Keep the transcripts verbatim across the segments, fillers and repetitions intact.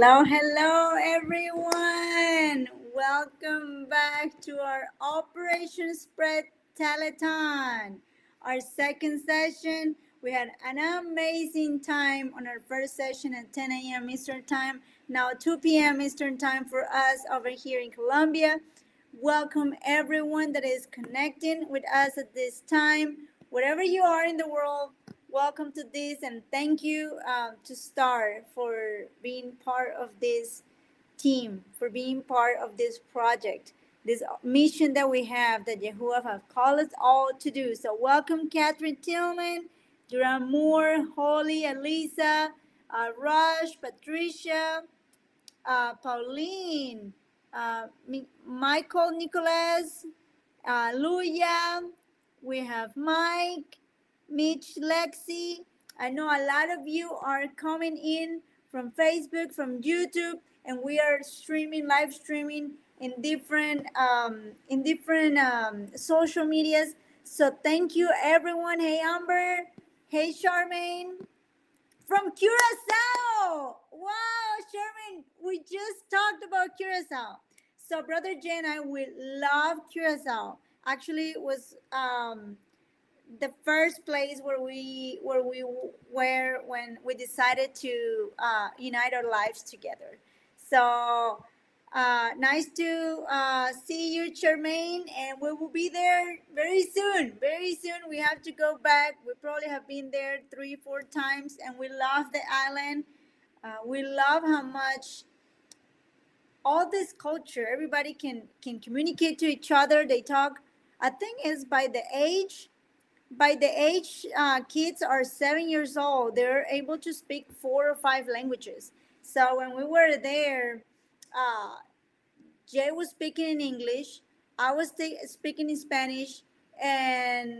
Hello, hello, everyone. Welcome back to our Operation Spread Telethon, our second session. We had an amazing time on our first session at ten a m Eastern Time, now two p m Eastern Time for us over here in Colombia. Welcome everyone that is connecting with us at this time. Wherever you are in the world, welcome to this, and thank you um, to Star for being part of this team, for being part of this project, this mission that we have, that Yahuwah have called us all to do. So welcome Catherine Tillman, Duran Moore, Holly, Elisa, uh, Raj, Patricia, uh, Pauline, uh, Michael Nicholas, uh, Luya, we have Mike, Mitch, Lexi. I know a lot of you are coming in from Facebook, from YouTube, and we are streaming, live streaming in different, um, in different um, social medias. So thank you, everyone. Hey, Amber. Hey, Charmaine. From Curaçao. Wow, Charmaine, we just talked about Curaçao. So Brother Jay and I, we love Curaçao. Actually, it was... Um, the first place where we where we were when we decided to uh, unite our lives together. So uh, nice to uh, see you, Charmaine, and we will be there very soon. Very soon, we have to go back. We probably have been there three, four times, and we love the island. Uh, we love how much all this culture, everybody can, can communicate to each other. They talk, I think it's by the age, By the age uh, kids are seven years old, they're able to speak four or five languages. So when we were there, uh, Jay was speaking in English, I was speaking in Spanish, and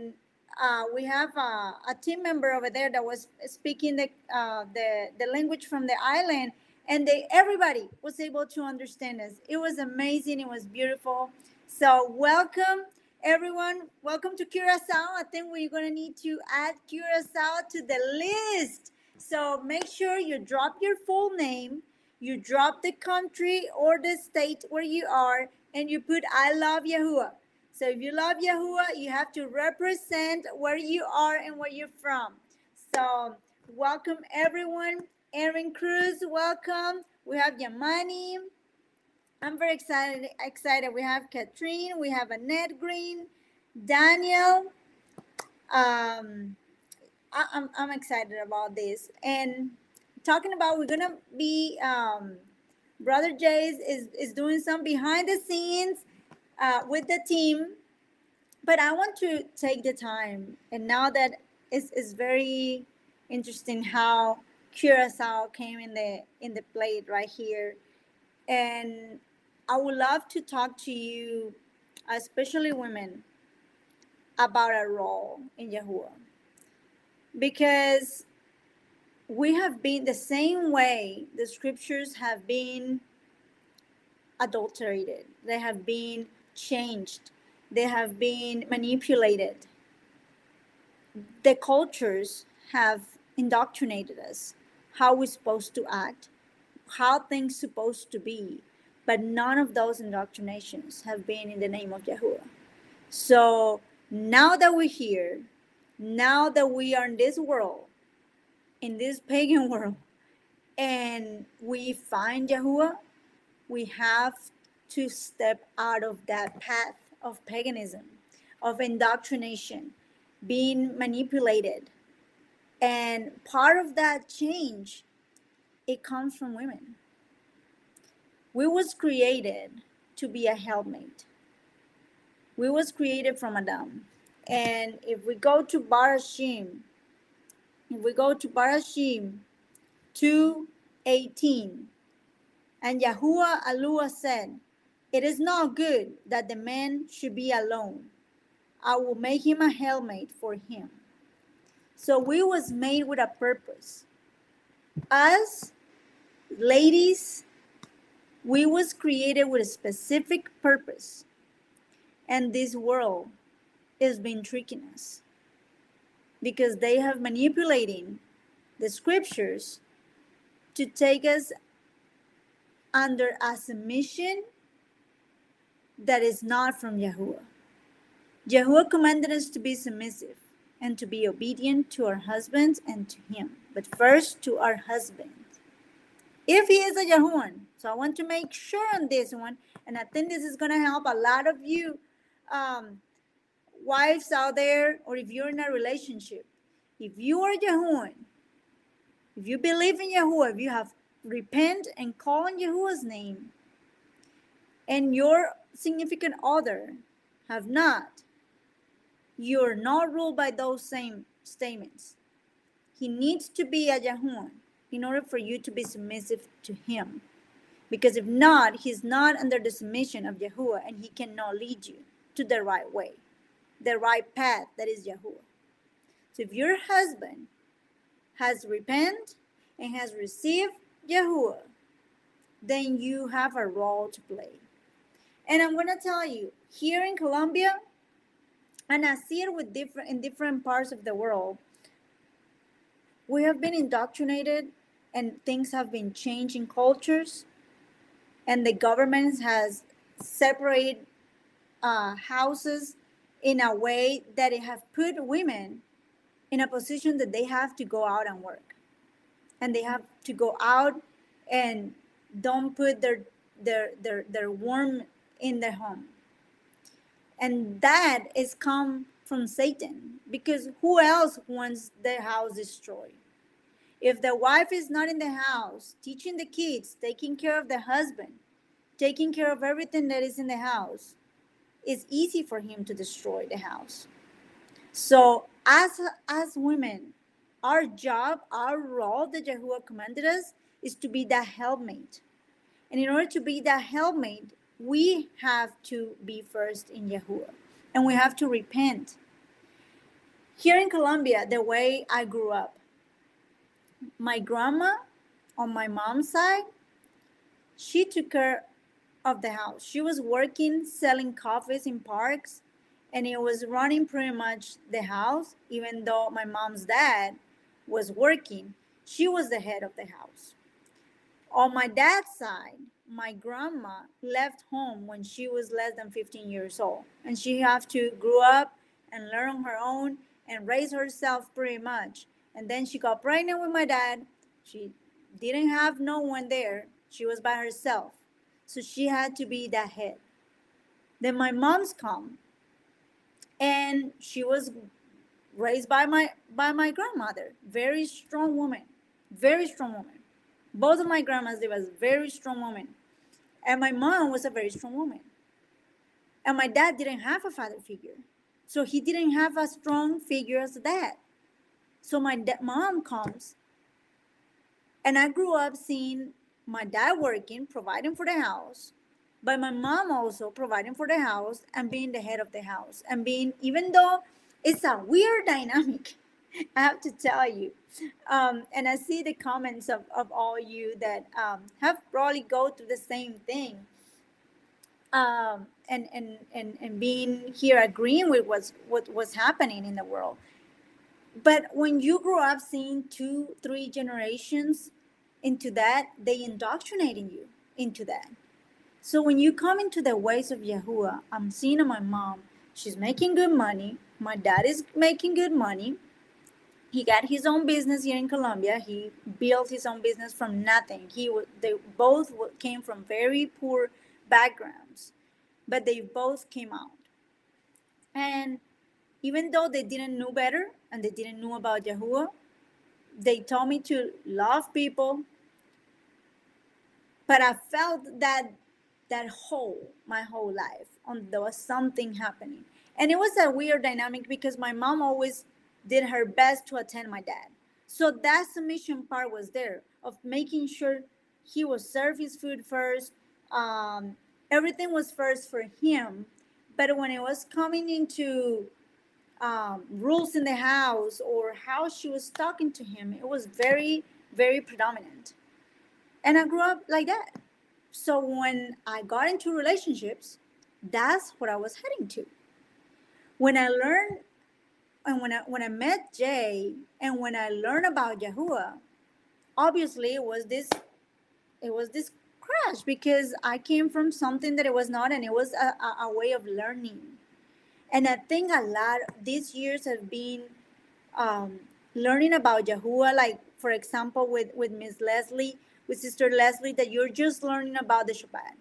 uh, we have a, a team member over there that was speaking the, uh, the, the language from the island, and they, everybody was able to understand us. It was amazing. It was beautiful. So welcome. Everyone, welcome to Curaçao. I think we're going to need to add Curaçao to the list. So make sure you drop your full name, you drop the country or the state where you are, and you put, I love Yahuwah. So if you love Yahuwah, you have to represent where you are and where you're from. So welcome, everyone. Erin Cruz, welcome. We have Yamani. I'm very excited. Excited. We have Katrine, we have Annette Green, Daniel. Um, I, I'm I'm excited about this. And talking about, we're gonna be um, Brother Jay's is is doing some behind the scenes uh, with the team. But I want to take the time. And now that it's is very interesting how Curaçao came in the in the plate right here. And I would love to talk to you, especially women, about our role in Yahuwah. Because we have been the same way the scriptures have been adulterated. They have been changed. They have been manipulated. The cultures have indoctrinated us, how we're supposed to act, how things supposed to be, but none of those indoctrinations have been in the name of Yahuwah. So now that we're here, now that we are in this world, in this pagan world, and we find Yahuwah, we have to step out of that path of paganism, of indoctrination, being manipulated. And part of that change, it comes from women. We was created to be a helpmate. We was created from Adam. And if we go to Barashim, if we go to Barashim two eighteen, and Yahuwah Aluah said, it is not good that the man should be alone. I will make him a helpmate for him. So we was made with a purpose. Us, ladies, we was created with a specific purpose, and this world has been tricking us because they have manipulating the scriptures to take us under a submission that is not from Yahuwah. Yahuwah commanded us to be submissive and to be obedient to our husbands and to him, but first to our husband, if he is a Yahuan. So I want to make sure on this one, and I think this is going to help a lot of you um, wives out there, or if you're in a relationship. If you are Yahuan, if you believe in Yahuwah, if you have repent and call on Yahuwah's name, and your significant other have not, you're not ruled by those same statements. He needs to be a Yahuan in order for you to be submissive to him. Because if not, he's not under the submission of Yahuwah, and he cannot lead you to the right way, the right path that is Yahuwah. So if your husband has repented and has received Yahuwah, then you have a role to play. And I'm going to tell you, here in Colombia, and I see it with different in different parts of the world, we have been indoctrinated and things have been changing cultures, and the government has separated uh, houses in a way that it have put women in a position that they have to go out and work, and they have to go out and don't put their their their their warmth in their home. And that is come from Satan, because who else wants their house destroyed? If the wife is not in the house, teaching the kids, taking care of the husband, taking care of everything that is in the house, it's easy for him to destroy the house. So as, as women, our job, our role that Yahuwah commanded us is to be that helpmate. And in order to be that helpmate, we have to be first in Yahuwah, and we have to repent. Here in Colombia, the way I grew up, my grandma on my mom's side, she took care of the house. She was working, selling coffees in parks, and it was running pretty much the house, even though my mom's dad was working. She was the head of the house. On my dad's side, my grandma left home when she was less than fifteen years old, and she had to grow up and learn on her own and raise herself pretty much. And then she got pregnant with my dad. She didn't have no one there. She was by herself. So she had to be that head. Then my mom's come, and she was raised by my by my grandmother, very strong woman, very strong woman. Both of my grandmas, they was very strong women. And my mom was a very strong woman. And my dad didn't have a father figure. So he didn't have a strong figure as a dad. So my da- mom comes, and I grew up seeing my dad working, providing for the house, but my mom also providing for the house and being the head of the house. And being, even though it's a weird dynamic, I have to tell you, um, and I see the comments of, of all you that um, have probably go through the same thing, um, and, and, and, and being here agreeing with what's, what was happening in the world. But when you grow up seeing two, three generations into that, they indoctrinating you into that. So when you come into the ways of Yahuwah, I'm seeing my mom, she's making good money. My dad is making good money. He got his own business here in Colombia. He built his own business from nothing. He, they both came from very poor backgrounds, but they both came out. And even though they didn't know better and they didn't know about Yahuwah, they told me to love people. But I felt that that hole my whole life, and there was something happening. And it was a weird dynamic because my mom always did her best to attend my dad. So that submission part was there of making sure he was served his food first. Um, everything was first for him. But when it was coming into um, rules in the house or how she was talking to him, it was very, very predominant. And I grew up like that. So when I got into relationships, that's what I was heading to. When I learned And when I, when I met Jay and when I learned about Yahuwah, obviously it was this, it was this crushed because I came from something that it was not, and it was a, a way of learning. And I think a lot these years have been um, learning about Yahuwah, like, for example, with, with Miss Leslie, with Sister Leslie, that you're just learning about the Shabbat.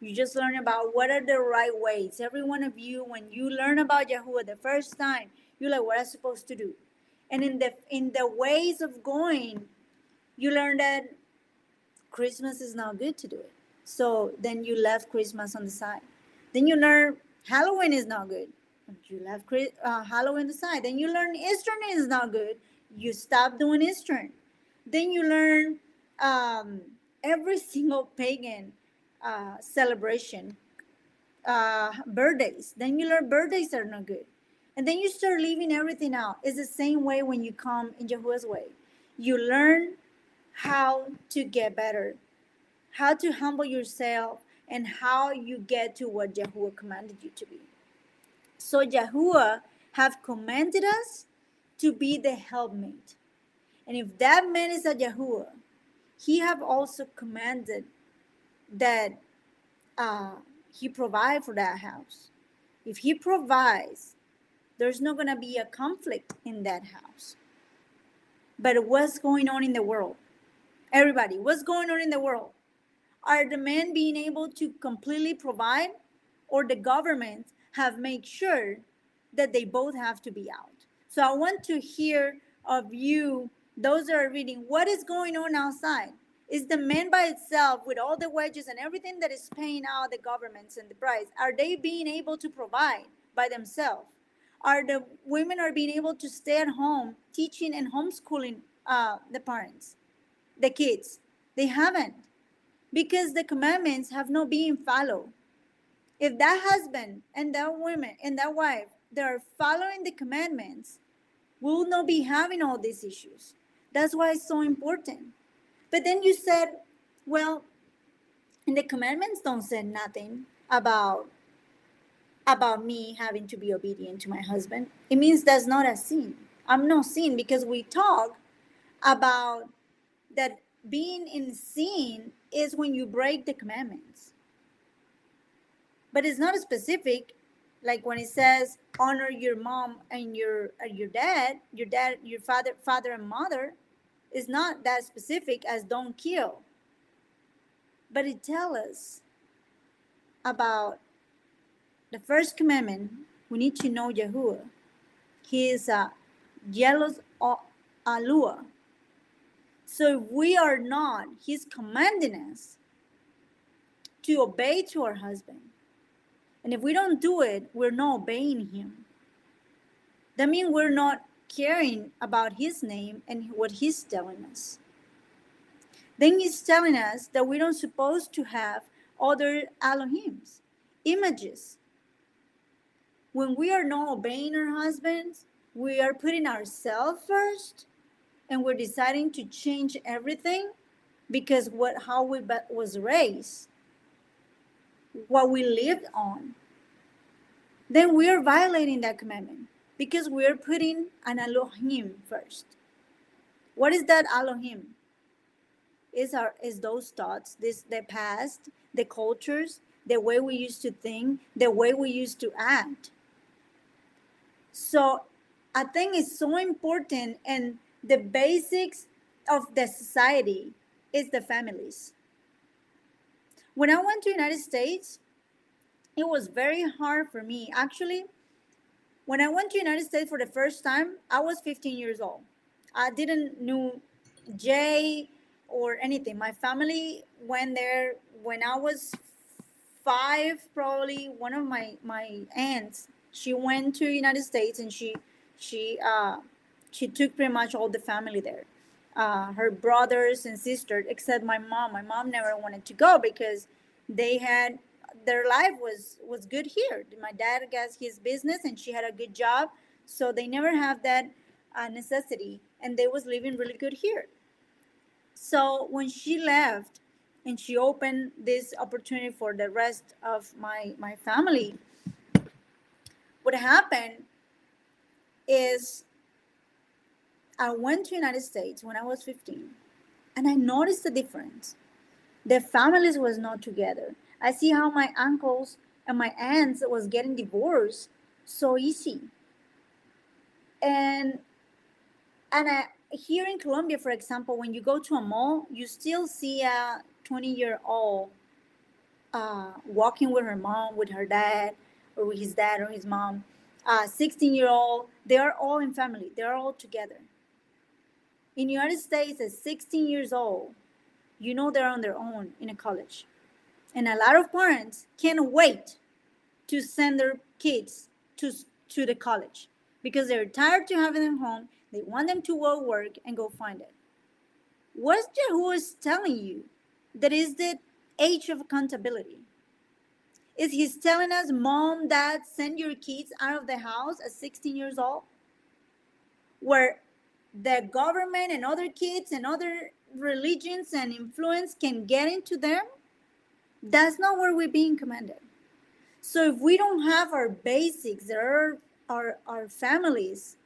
You just learn about what are the right ways. Every one of you, when you learn about Yahuwah the first time, you're like, what am I supposed to do? And in the in the ways of going, you learn that Christmas is not good to do it. So then you left Christmas on the side. Then you learn Halloween is not good. You left uh, Halloween on the side. Then you learn Eastern is not good. You stop doing Eastern. Then you learn um, every single pagan uh, celebration, uh, birthdays. Then you learn birthdays are not good. And then you start leaving everything out. It's the same way when you come in Yahuwah's way. You learn how to get better, how to humble yourself, and how you get to what Yahuwah commanded you to be. So Yahuwah have commanded us to be the helpmate. And if that man is a Yahuwah, he have also commanded that uh, he provide for that house. If he provides, there's not going to be a conflict in that house. But what's going on in the world? Everybody, what's going on in the world? Are the men being able to completely provide, or the government have made sure that they both have to be out? So I want to hear of you, those that are reading, what is going on outside? Is the men by itself, with all the wages and everything that is paying out the governments and the price, are they being able to provide by themselves? Are the women are being able to stay at home teaching and homeschooling uh, the parents, the kids? They haven't, because the commandments have not been followed. If that husband and that woman and that wife, they are following the commandments, we will not be having all these issues. That's why it's so important. But then you said, well, and the commandments don't say nothing about about me having to be obedient to my husband. It means that's not a sin. I'm not sin, because we talk about that being in sin is when you break the commandments. But it's not specific, like when it says honor your mom and your uh, your dad, your dad, your father, father and mother. It's not that specific as don't kill. But it tells us about the first commandment. We need to know Yahuwah. He is a jealous Alua. So if we are not, he's commanding us to obey to our husband. And if we don't do it, we're not obeying him. That means we're not caring about his name and what he's telling us. Then he's telling us that we don't supposed to have other Elohims, images. When we are not obeying our husbands, we are putting ourselves first, and we're deciding to change everything because what how we was raised, what we lived on, then we are violating that commandment because we are putting an Elohim first. What is that Elohim? Is our is those thoughts, this the past, the cultures, the way we used to think, the way we used to act. So I think it's so important, and the basics of the society is the families. When I went to the United States, it was very hard for me. Actually, when I went to the United States for the first time, I was fifteen years old. I didn't know Jay or anything. My family went there when I was five, probably. One of my, my aunts, she went to the United States, and she, she, uh, She took pretty much all the family there, uh, her brothers and sisters, except my mom. My mom never wanted to go because they had their life was, was good here. My dad got his business, and she had a good job, so they never had that uh, necessity, and they was living really good here. So when she left and she opened this opportunity for the rest of my, my family, what happened is I went to the United States when I was fifteen, and I noticed the difference. Their families was not together. I see how my uncles and my aunts was getting divorced so easy. And and I, here in Colombia, for example, when you go to a mall, you still see a twenty-year-old uh, walking with her mom, with her dad, or with his dad or his mom. Uh, sixteen-year-old, they are all in family. They are all together. In the United States, at sixteen years old, you know they're on their own in a college. And a lot of parents can't wait to send their kids to, to the college because they're tired to having them home. They want them to go work and go find it. What Yahushua is telling you, that is the age of accountability. Is he's telling us, mom, dad, send your kids out of the house at sixteen years old, where the government and other kids and other religions and influence can get into them? That's not where we're being commanded. So if we don't have our basics, our, our, our families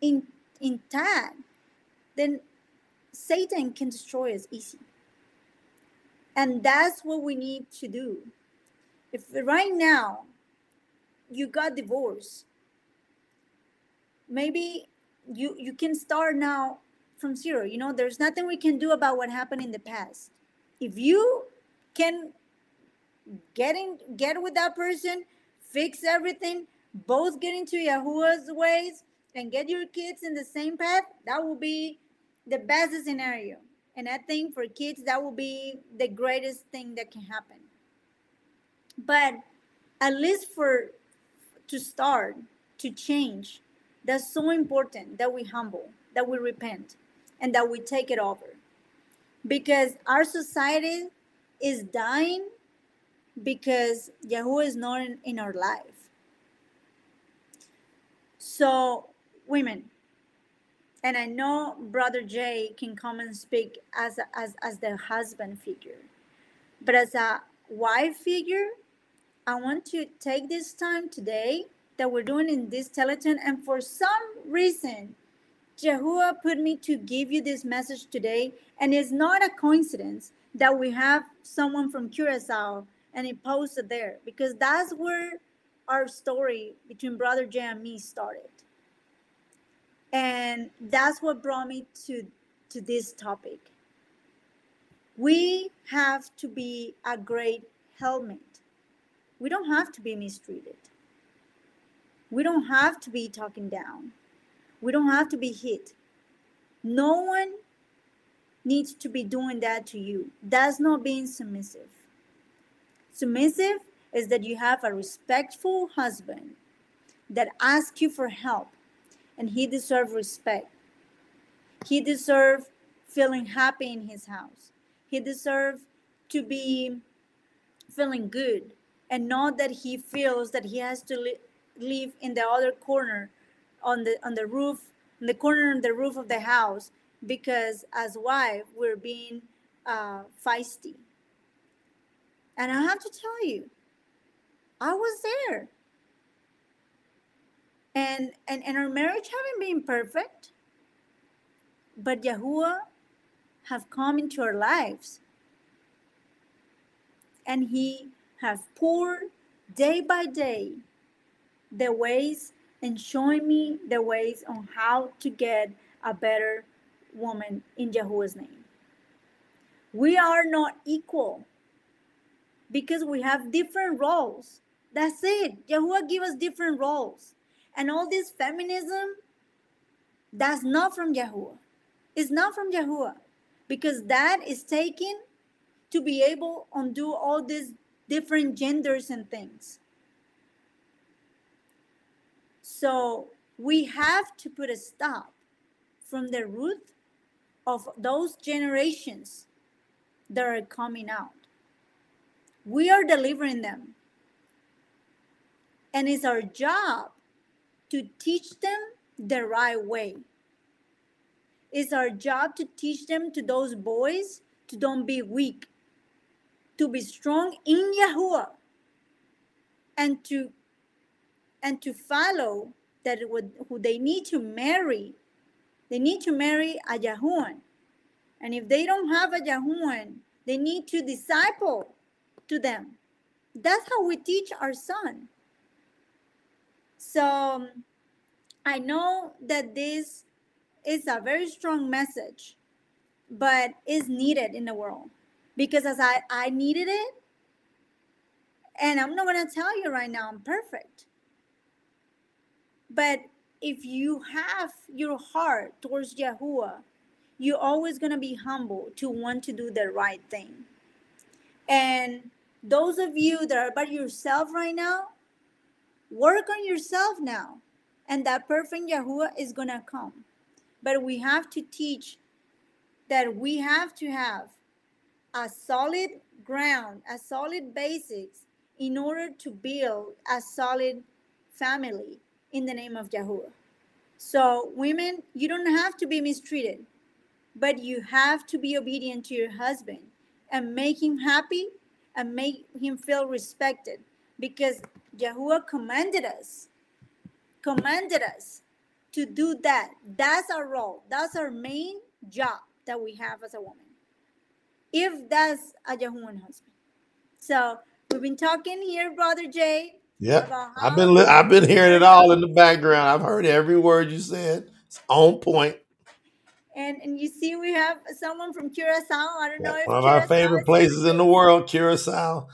in, intact, then Satan can destroy us easy. And that's what we need to do. If right now you got divorced, maybe you, you can start now from zero. You know, there's nothing we can do about what happened in the past. If you can get in, get with that person, fix everything, both get into Yahuwah's ways and get your kids in the same path, that will be the best scenario. And I think for kids, that will be the greatest thing that can happen. But at least for to start, to change, that's so important that we humble, that we repent, and that we take it over. Because our society is dying because Yahuwah is not in, in our life. So, women, and I know Brother Jay can come and speak as, a, as, as the husband figure, but as a wife figure, I want to take this time today that we're doing in this telethon, and for some reason, Yahuwah put me to give you this message today, and it's not a coincidence that we have someone from Curaçao and it posted there, because that's where our story between Brother Jay and me started. And that's what brought me to, to this topic. We have to be a great helmet. We don't have to be mistreated. We don't have to be talking down. We don't have to be hit. No one needs to be doing that to you. That's not being submissive. Submissive is that you have a respectful husband that asks you for help, and he deserves respect. He deserves feeling happy in his house. He deserves to be feeling good, and not that he feels that he has to li live in the other corner on the on the roof, in the corner on the roof of the house, because as wife, we're being uh, feisty. And I have to tell you, I was there. And, and, and our marriage haven't been perfect, but Yahuwah have come into our lives. And he have poured day by day the ways and showing me the ways on how to get a better woman in Yahuwah's name. We are not equal because we have different roles. That's it. Yahuwah give us different roles. And all this feminism, that's not from Yahuwah. It's not from Yahuwah, because that is taken to be able to undo all these different genders and things. So we have to put a stop from the root of those generations that are coming out. We are delivering them. And it's our job to teach them the right way. It's our job to teach them, to those boys, to don't be weak, to be strong in Yahuwah, and to, and to follow that would, who they need to marry. They need to marry a Yahuan. And if they don't have a Yahuan They need to disciple to them. That's how we teach our son. So I know that this is a very strong message, but it's needed in the world, because as I, I needed it, and I'm not going to tell you right now I'm perfect. But if you have your heart towards Yahuwah, you're always going to be humble to want to do the right thing. And those of you that are by yourself right now, work on yourself now. And that perfect Yahuwah is going to come. But we have to teach that we have to have a solid ground, a solid basics, in order to build a solid family in the name of Yahuwah. So women, you don't have to be mistreated, but you have to be obedient to your husband and make him happy and make him feel respected, because Yahuwah commanded us, commanded us to do that. That's our role. That's our main job that we have as a woman, if that's a Yahuwah husband. So we've been talking here, Brother Jay. Yeah, I've been li- I've been hearing it all in the background. I've heard every word you said. It's on point. And and you see, we have someone from Curaçao. I don't know. Yeah, if one of Curaçao our favorite places in the world, Curaçao.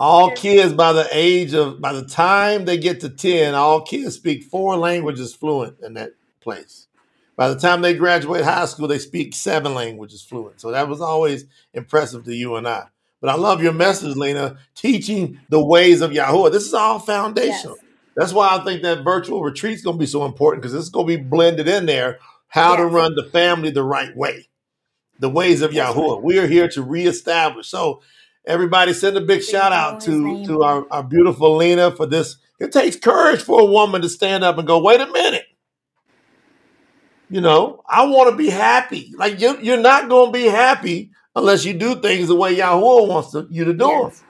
All Curaçao. Kids by the age of by the time they get to ten, all kids speak four languages fluent in that place. By the time they graduate high school, they speak seven languages fluent. So that was always impressive to you and I. But I love your message, Lena, teaching the ways of Yahuwah. This is all foundational. Yes. That's why I think that virtual retreat is going to be so important, because it's going to be blended in there, how yes. to run the family the right way, the ways of That's Yahuwah. Right. We are here to reestablish. So everybody send a big shout out to, to our, our beautiful Lena for this. It takes courage for a woman to stand up and go, wait a minute. You know, I want to be happy. Like, you, you're not going to be happy unless you do things the way Yahuwah wants to, you to do yes. them.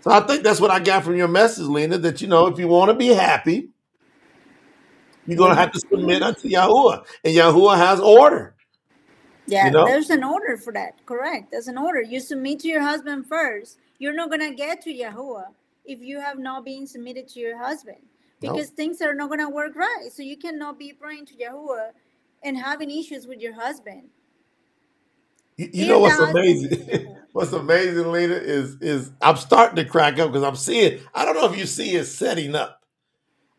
So I think that's what I got from your message, Lena, that, you know, if you want to be happy, you're going to have to submit unto Yahuwah. And Yahuwah has order. Yeah, you know? There's an order for that. Correct. There's an order. You submit to your husband first. You're not going to get to Yahuwah if you have not been submitted to your husband. Because no. things are not going to work right. So you cannot be praying to Yahuwah and having issues with your husband. You, you know what's amazing? What's amazing, Lena, is is I'm starting to crack up because I'm seeing, I don't know if you see it setting up.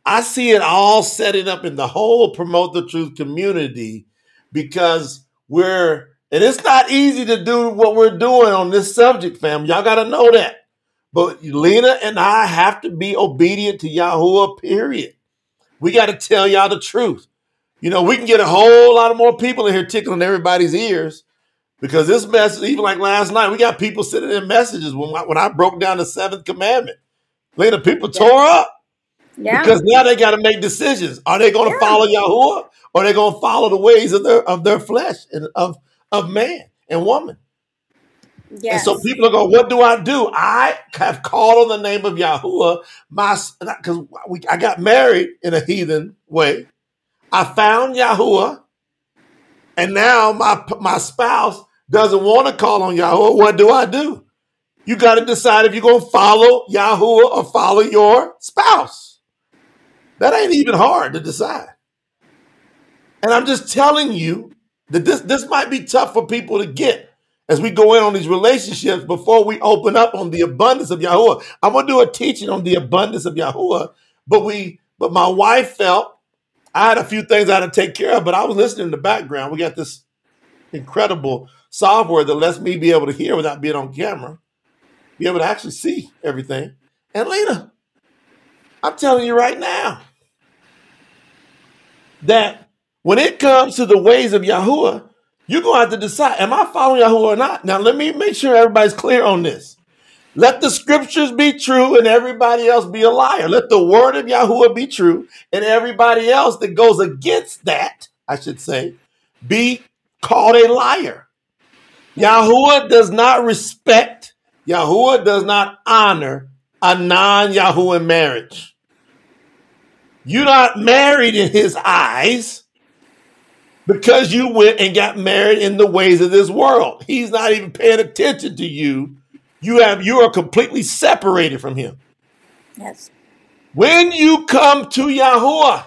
I see it all setting up in the whole Promote the Truth community, because we're, and it's not easy to do what we're doing on this subject, fam. Y'all got to know that. But Lena and I have to be obedient to Yahuwah, period. We got to tell y'all the truth. You know, we can get a whole lot of more people in here tickling everybody's ears. Because this message, even like last night, we got people sending in messages when I, when I broke down the seventh commandment. Later, people yeah. tore up. Yeah. Because now they got to make decisions. Are they going to yeah. follow Yahuwah, or are they going to follow the ways of their of their flesh and of, of man and woman? Yes. And so people are going, what do I do? I have called on the name of Yahuwah, my because I got married in a heathen way. I found Yahuwah, and now my my spouse doesn't want to call on Yahuwah. What do I do? You got to decide if you're going to follow Yahuwah or follow your spouse. That ain't even hard to decide. And I'm just telling you that this, this might be tough for people to get as we go in on these relationships before we open up on the abundance of Yahuwah. I'm going to do a teaching on the abundance of Yahuwah, but we, but my wife felt I had a few things I had to take care of, but I was listening in the background. We got this incredible software that lets me be able to hear without being on camera, be able to actually see everything. And Lena, I'm telling you right now that when it comes to the ways of Yahuwah, you're going to have to decide, am I following Yahuwah or not? Now, let me make sure everybody's clear on this. Let the scriptures be true and everybody else be a liar. Let the word of Yahuwah be true and everybody else that goes against that, I should say, be called a liar. Yahuwah does not respect, Yahuwah does not honor a non-Yahuwah marriage. You're not married in his eyes. because you went and got married in the ways of this world. He's not even paying attention to you. You have you are completely separated from him. Yes. When you come to Yahuwah,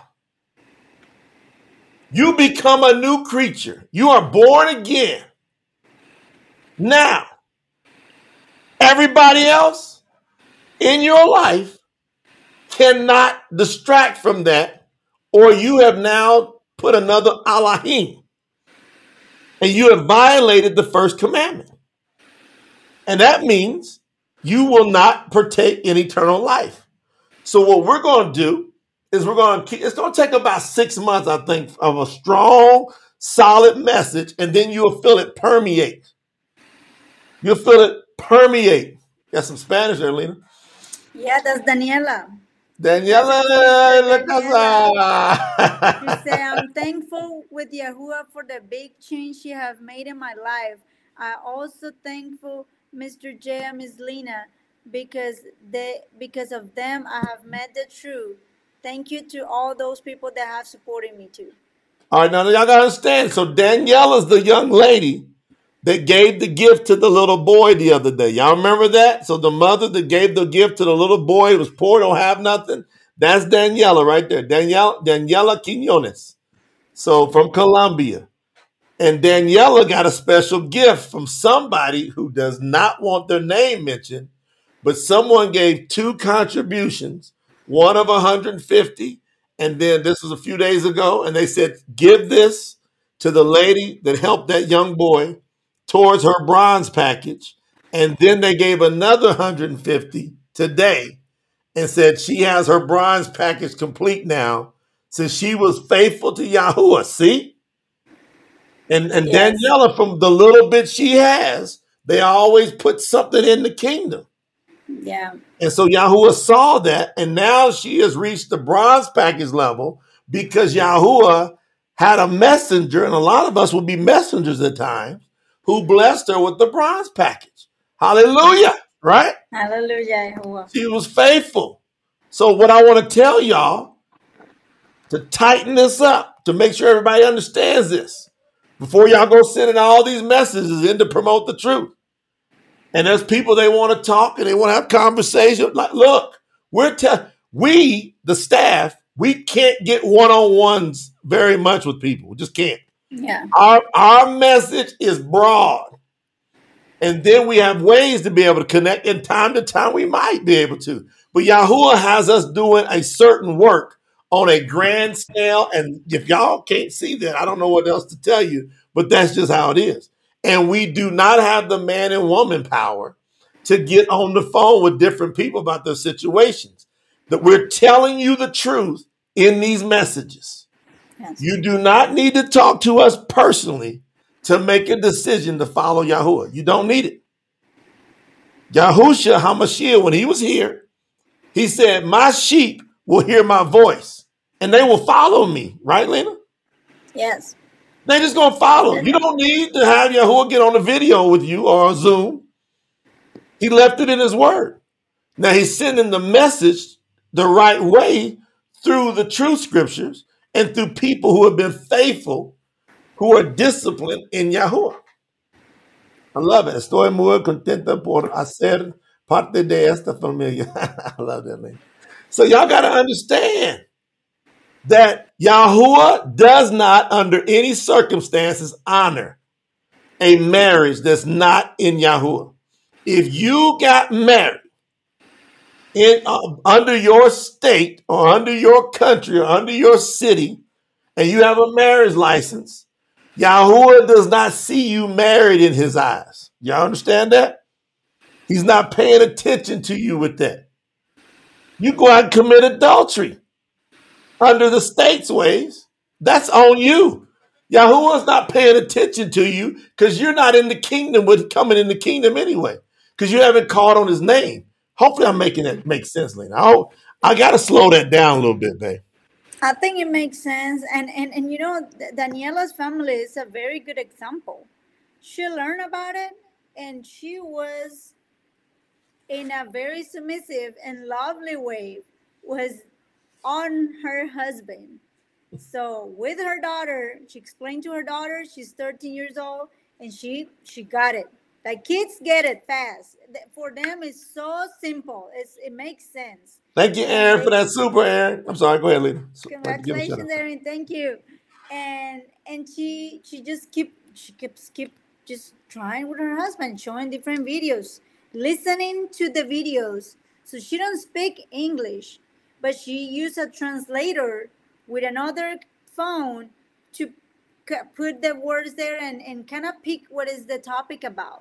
you become a new creature. You are born again. Now, everybody else in your life cannot distract from that, or you have now put another Elohim, and you have violated the first commandment. And that means you will not partake in eternal life. So what we're going to do is we're going to keep, it's going to take about six months, I think, of a strong, solid message, and then you'll feel it permeate. You'll feel it permeate. Got some Spanish there, Lena. Yeah, that's Daniela. Daniela, look at she said, I'm thankful with Yahuwah for the big change she have made in my life. I also thankful Mister J and Miz Lena because they because of them I have met the truth. Thank you to all those people that have supported me too. All right, now y'all gotta understand. So Daniela's the young lady that gave the gift to the little boy the other day. Y'all remember that? So the mother that gave the gift to the little boy who was poor, don't have nothing. That's Daniela right there. Daniela, Daniela Quinones. So from Colombia. And Daniela got a special gift from somebody who does not want their name mentioned, but someone gave two contributions, one of one hundred fifty, and then this was a few days ago, and they said, give this to the lady that helped that young boy towards her bronze package. And then they gave another one hundred fifty today and said she has her bronze package complete now since she was faithful to Yahuwah. See? And and yes. Daniela, from the little bit she has, they always put something in the kingdom. Yeah. And so Yahuwah saw that, and now she has reached the bronze package level because Yahuwah had a messenger, and a lot of us will be messengers at times, who blessed her with the bronze package. Hallelujah, right? Hallelujah, Yahuwah. She was faithful. So what I want to tell y'all, to tighten this up, to make sure everybody understands this, before y'all go sending all these messages in to promote the truth. And there's people they want to talk and they want to have conversation. Like, look, we're te- we, the staff, we can't get one-on-ones very much with people. We just can't. Yeah. Our, our message is broad. And then we have ways to be able to connect. And time to time, we might be able to. But Yahuwah has us doing a certain work on a grand scale, and if y'all can't see that, I don't know what else to tell you, but that's just how it is. And we do not have the man and woman power to get on the phone with different people about their situations. That we're telling you the truth in these messages. Yes. You do not need to talk to us personally to make a decision to follow Yahuwah. You don't need it. Yahushua Hamashiach, when he was here, he said, my sheep will hear my voice. And they will follow me. Right, Lena? Yes. They're just going to follow. You don't need to have Yahuwah get on a video with you or on Zoom. He left it in his word. Now he's sending the message the right way through the true scriptures and through people who have been faithful, who are disciplined in Yahuwah. I love it. Estoy muy contenta por hacer parte de esta familia. I love that, Lena. So y'all got to understand that Yahuwah does not, under any circumstances, honor a marriage that's not in Yahuwah. If you got married in uh, under your state or under your country or under your city, and you have a marriage license, Yahuwah does not see you married in his eyes. Y'all understand that? He's not paying attention to you with that. You go out and commit adultery under the state's ways, that's on you. Yahuwah's not paying attention to you because you're not in the kingdom with coming in the kingdom anyway because you haven't called on his name. Hopefully I'm making that make sense, Lena. I, I got to slow that down a little bit, babe. I think it makes sense. And, and, and you know, Daniela's family is a very good example. She learned about it and she was in a very submissive and lovely way was on her husband So with her daughter, she explained to her daughter, she's thirteen years old, and she she got it. Like, kids get it fast. For them, it's so simple. It's It makes sense. Thank you, Aaron, for that super, Aaron. I'm sorry. Go ahead, Lena. Congratulations, Aaron. Thank you. And and she she just keep she keeps keep just trying with her husband, showing different videos, listening to the videos. So she don't speak English, but she used a translator with another phone to put the words there and, and kind of pick what is the topic about.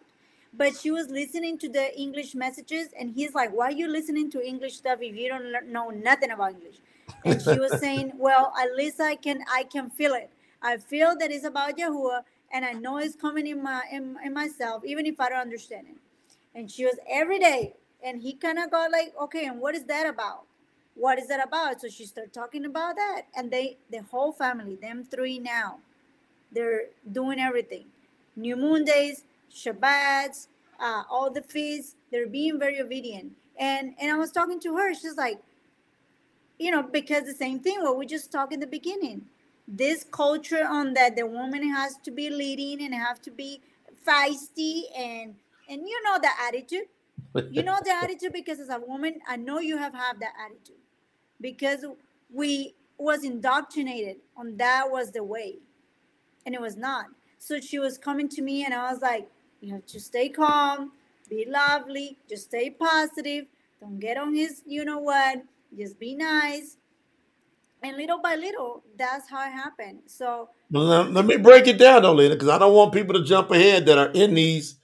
But she was listening to the English messages, and he's like, why are you listening to English stuff if you don't learn, know nothing about English? And she was saying, well, at least I can I can feel it. I feel that it's about Yahuwah, and I know it's coming in, my, in, in myself, even if I don't understand it. And she was every day, and he kind of got like, okay, and what is that about? What is that about? So she started talking about that, and they, the whole family, them three now, they're doing everything. New Moon days, Shabbats, uh, all the feasts, they're being very obedient. And and I was talking to her, she's like, you know, because the same thing, what we just talked in the beginning, this culture on that the woman has to be leading and have to be feisty and, and you know the attitude. You know the attitude because as a woman, I know you have had that attitude because we was indoctrinated on that was the way. And it was not. So she was coming to me and I was like, you have to stay calm, be lovely, just stay positive. Don't get on his, you know what, just be nice. And little by little, that's how it happened. So let, let me break it down though, Lena, because I don't want people to jump ahead that are in these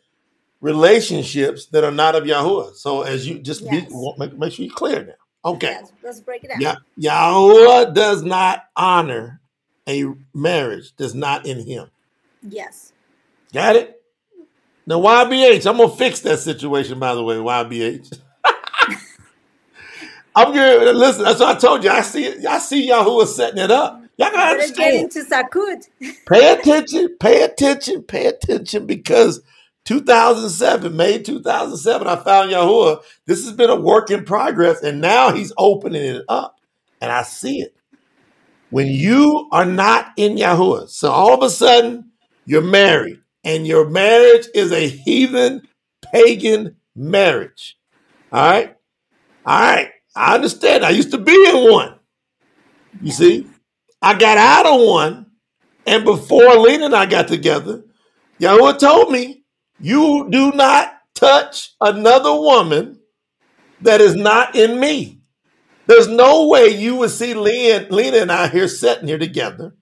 relationships that are not of Yahuwah. So as you just yes. be, make, make sure you're clear now. Okay. Yes, let's break it down. Yeah, Yahuwah does not honor a marriage that's not in him. Yes. Got it? Now, Y B H, I'm going to fix that situation, by the way, Y B H. I'm gonna, listen, that's what I told you. I see it. Y'all see Yahuwah setting it up. Y'all got to understand. We're getting to Sakud. Pay attention, pay attention, pay attention, because two thousand seven, May two thousand seven, I found Yahuwah. This has been a work in progress, and now he's opening it up, and I see it. When you are not in Yahuwah, so all of a sudden you're married and your marriage is a heathen, pagan marriage. All right. All right. I understand. I used to be in one. You see, I got out of one. And before Lena and I got together, Yahuwah told me, you do not touch another woman that is not in me. There's no way you would see Lena, Lena and I here sitting here together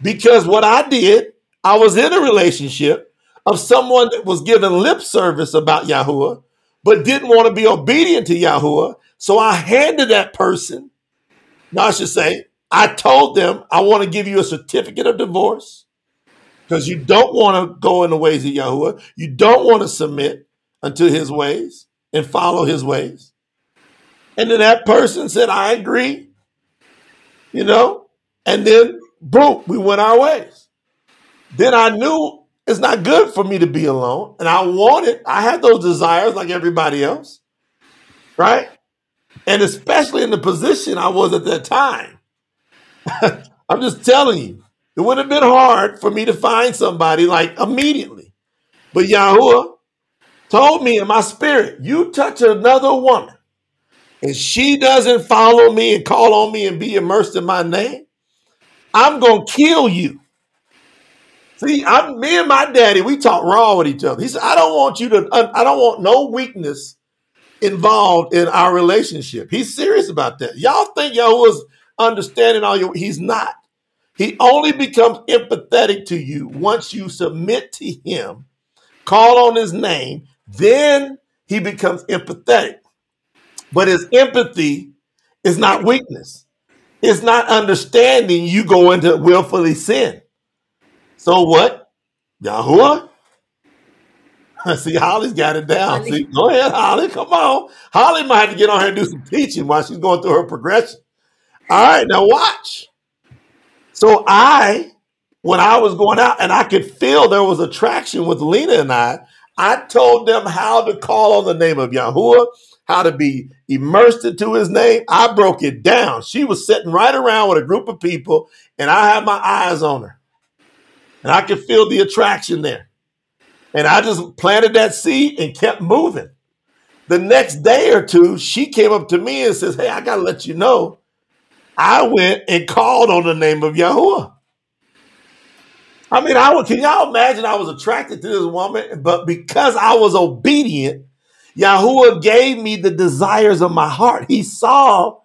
because what I did, I was in a relationship of someone that was giving lip service about Yahuwah, but didn't want to be obedient to Yahuwah. So I handed that person, now I should say, I told them, I want to give you a certificate of divorce because you don't want to go in the ways of Yahuwah. You don't want to submit unto his ways and follow his ways. And then that person said, I agree, you know, and then boom, we went our ways. Then I knew it's not good for me to be alone. And I wanted, I had those desires like everybody else, right? And especially in the position I was at that time. I'm just telling you, it would have been hard for me to find somebody like immediately. But Yahuwah told me in my spirit, you touch another woman, and she doesn't follow me and call on me and be immersed in my name, I'm going to kill you. See, I'm, me and my daddy, we talk raw with each other. He said, I don't want you to, I don't want no weakness involved in our relationship. He's serious about that. Y'all think Yahuwah's understanding all your, he's not. He only becomes empathetic to you once you submit to him, call on his name, then he becomes empathetic. But his empathy is not weakness. It's not understanding you go into willfully sin. So what? Yahuwah? See, Holly's got it down. Holly. See, go ahead, Holly. Come on. Holly might have to get on here and do some teaching while she's going through her progression. All right, now watch. So I, when I was going out and I could feel there was attraction with Lena and I, I told them how to call on the name of Yahuwah, how to be immersed into his name. I broke it down. She was sitting right around with a group of people, and I had my eyes on her. And I could feel the attraction there. And I just planted that seed and kept moving. The next day or two, she came up to me and says, hey, I got to let you know, I went and called on the name of Yahuwah. I mean, I would, can y'all imagine I was attracted to this woman, but because I was obedient, Yahuwah gave me the desires of my heart. He saw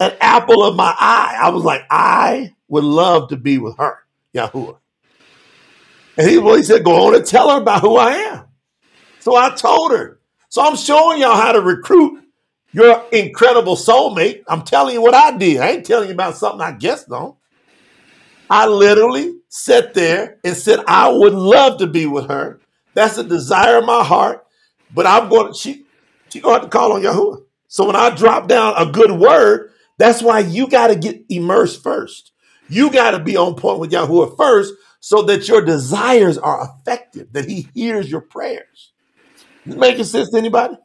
an apple of my eye. I was like, I would love to be with her, Yahuwah. And he, well, he said, go on and tell her about who I am. So I told her. So I'm showing y'all how to recruit your incredible soulmate. I'm telling you what I did. I ain't telling you about something I guessed on. I literally sat there and said, I would love to be with her. That's a desire of my heart. But I'm going to, she, she going to have to call on Yahuwah. So when I drop down a good word, that's why you got to get immersed first. You got to be on point with Yahuwah first so that your desires are effective, that he hears your prayers. Is it making sense to anybody?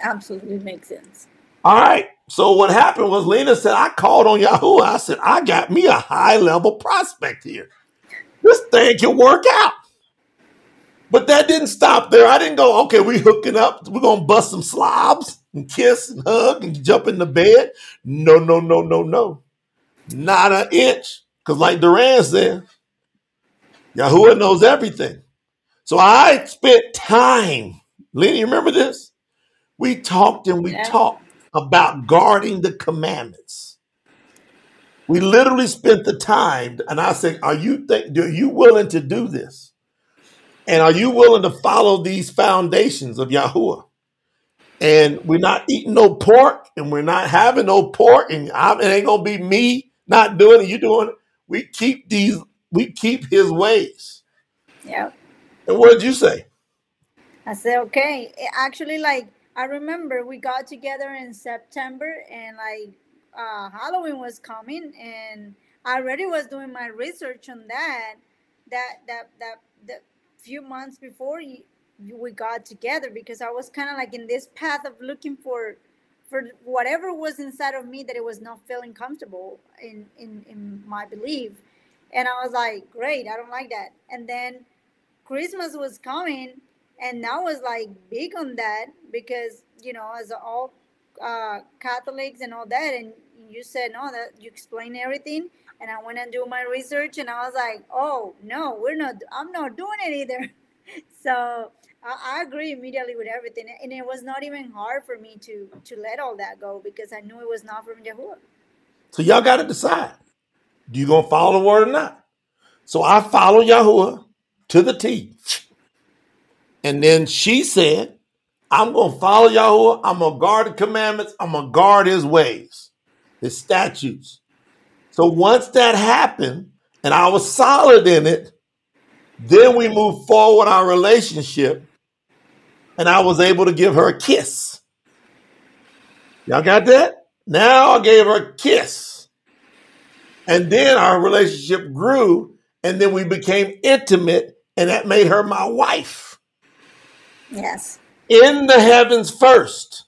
Absolutely makes sense. All right. So what happened was Lena said, I called on Yahuwah. I said, I got me a high-level prospect here. This thing can work out. But that didn't stop there. I didn't go, okay, we hooking up. We're going to bust some slobs and kiss and hug and jump in the bed. No, no, no, no, no. Not an inch. Because like Duran said, Yahuwah knows everything. So I spent time. Lena, you remember this? We talked and we yeah. talked about guarding the commandments. We literally spent the time, and I said, are you, th- are you willing to do this? And are you willing to follow these foundations of Yahuwah? And we're not eating no pork, and we're not having no pork, and I'm, it ain't going to be me not doing it, you doing it. We keep these, we keep his ways. Yeah. And what did you say? I said, okay. Actually, like, I remember we got together in September and like uh, Halloween was coming and I already was doing my research on that, that, that, that, that few months before we got together because I was kind of like in this path of looking for, for whatever was inside of me that it was not feeling comfortable in, in, in my belief. And I was like, great, I don't like that. And then Christmas was coming. And I was like big on that because, you know, as all uh, Catholics and all that, and you said, no, that you explain everything. And I went and do my research and I was like, oh, no, we're not, I'm not doing it either. So I, I agree immediately with everything. And it was not even hard for me to, to let all that go because I knew it was not from Yahuwah. So y'all got to decide, do you going to follow the word or not? So I follow Yahuwah to the T. And then she said, I'm going to follow Yahuwah. I'm going to guard the commandments. I'm going to guard his ways, his statutes. So once that happened and I was solid in it, then we moved forward our relationship and I was able to give her a kiss. Y'all got that? Now I gave her a kiss. And then our relationship grew and then we became intimate and that made her my wife. Yes. In the heavens first.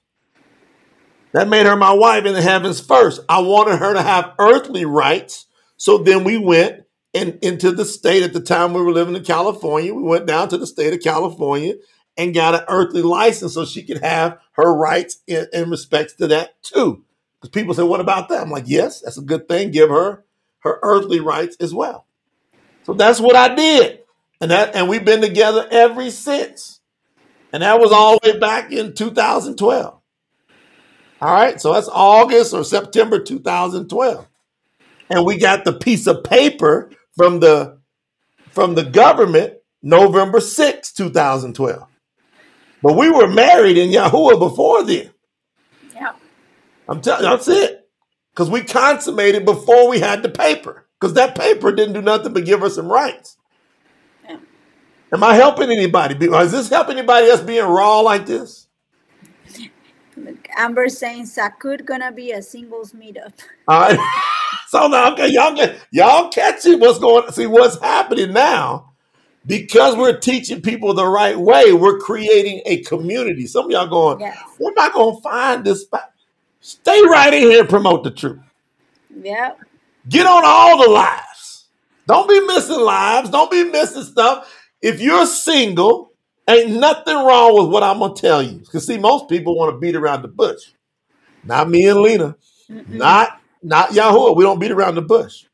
That made her my wife in the heavens first. I wanted her to have earthly rights. So then we went and into the state. At the time we were living in California, we went down to the state of California and got an earthly license so she could have her rights in, in respects to that too. Because people say, what about that? I'm like, yes, that's a good thing. Give her her earthly rights as well. So that's what I did. And that, and we've been together ever since. And that was all the way back in two thousand twelve. All right. So that's August or September two thousand twelve. And we got the piece of paper from the from the government November sixth, twenty twelve. But we were married in Yahuwah before then. Yeah. I'm telling you, that's it. Because we consummated before we had the paper. Because that paper didn't do nothing but give us some rights. Am I helping anybody? Is this helping anybody else being raw like this? Look, Amber saying Sakud gonna be a singles meetup. All right. So now, okay, y'all, y'all catching what's going on. See what's happening now Because we're teaching people the right way, we're creating a community. Some of y'all going, yes. We're not going to find this spot. Stay right in here and promote the truth. Yeah. Get on all the lives. Don't be missing lives. Don't be missing stuff. If you're single, ain't nothing wrong with what I'm going to tell you. Because, see, most people want to beat around the bush. Not me and Lena. Mm-mm. Not, not Yahuwah. We don't beat around the bush.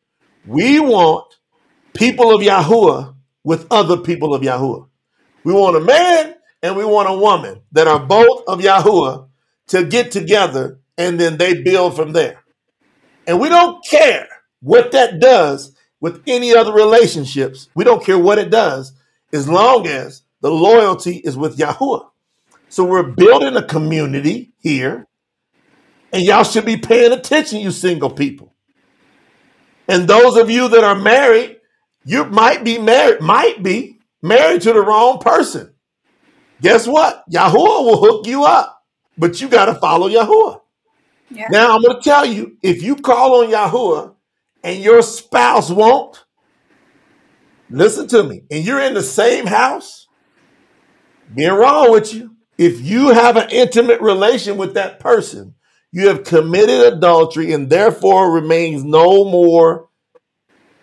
We want people of Yahuwah with other people of Yahuwah. We want a man and we want a woman that are both of Yahuwah to get together, and then they build from there. And we don't care what that does with any other relationships. We don't care what it does as long as the loyalty is with Yahuwah. So we're building a community here, and y'all should be paying attention, you single people. And those of you that are married, you might be married, might be married to the wrong person. Guess what? Yahuwah will hook you up, but you got to follow Yahuwah. Yeah. Now, I'm going to tell you, if you call on Yahuwah and your spouse won't, listen to me, and you're in the same house, being wrong with you. If you have an intimate relation with that person, you have committed adultery and therefore remains no more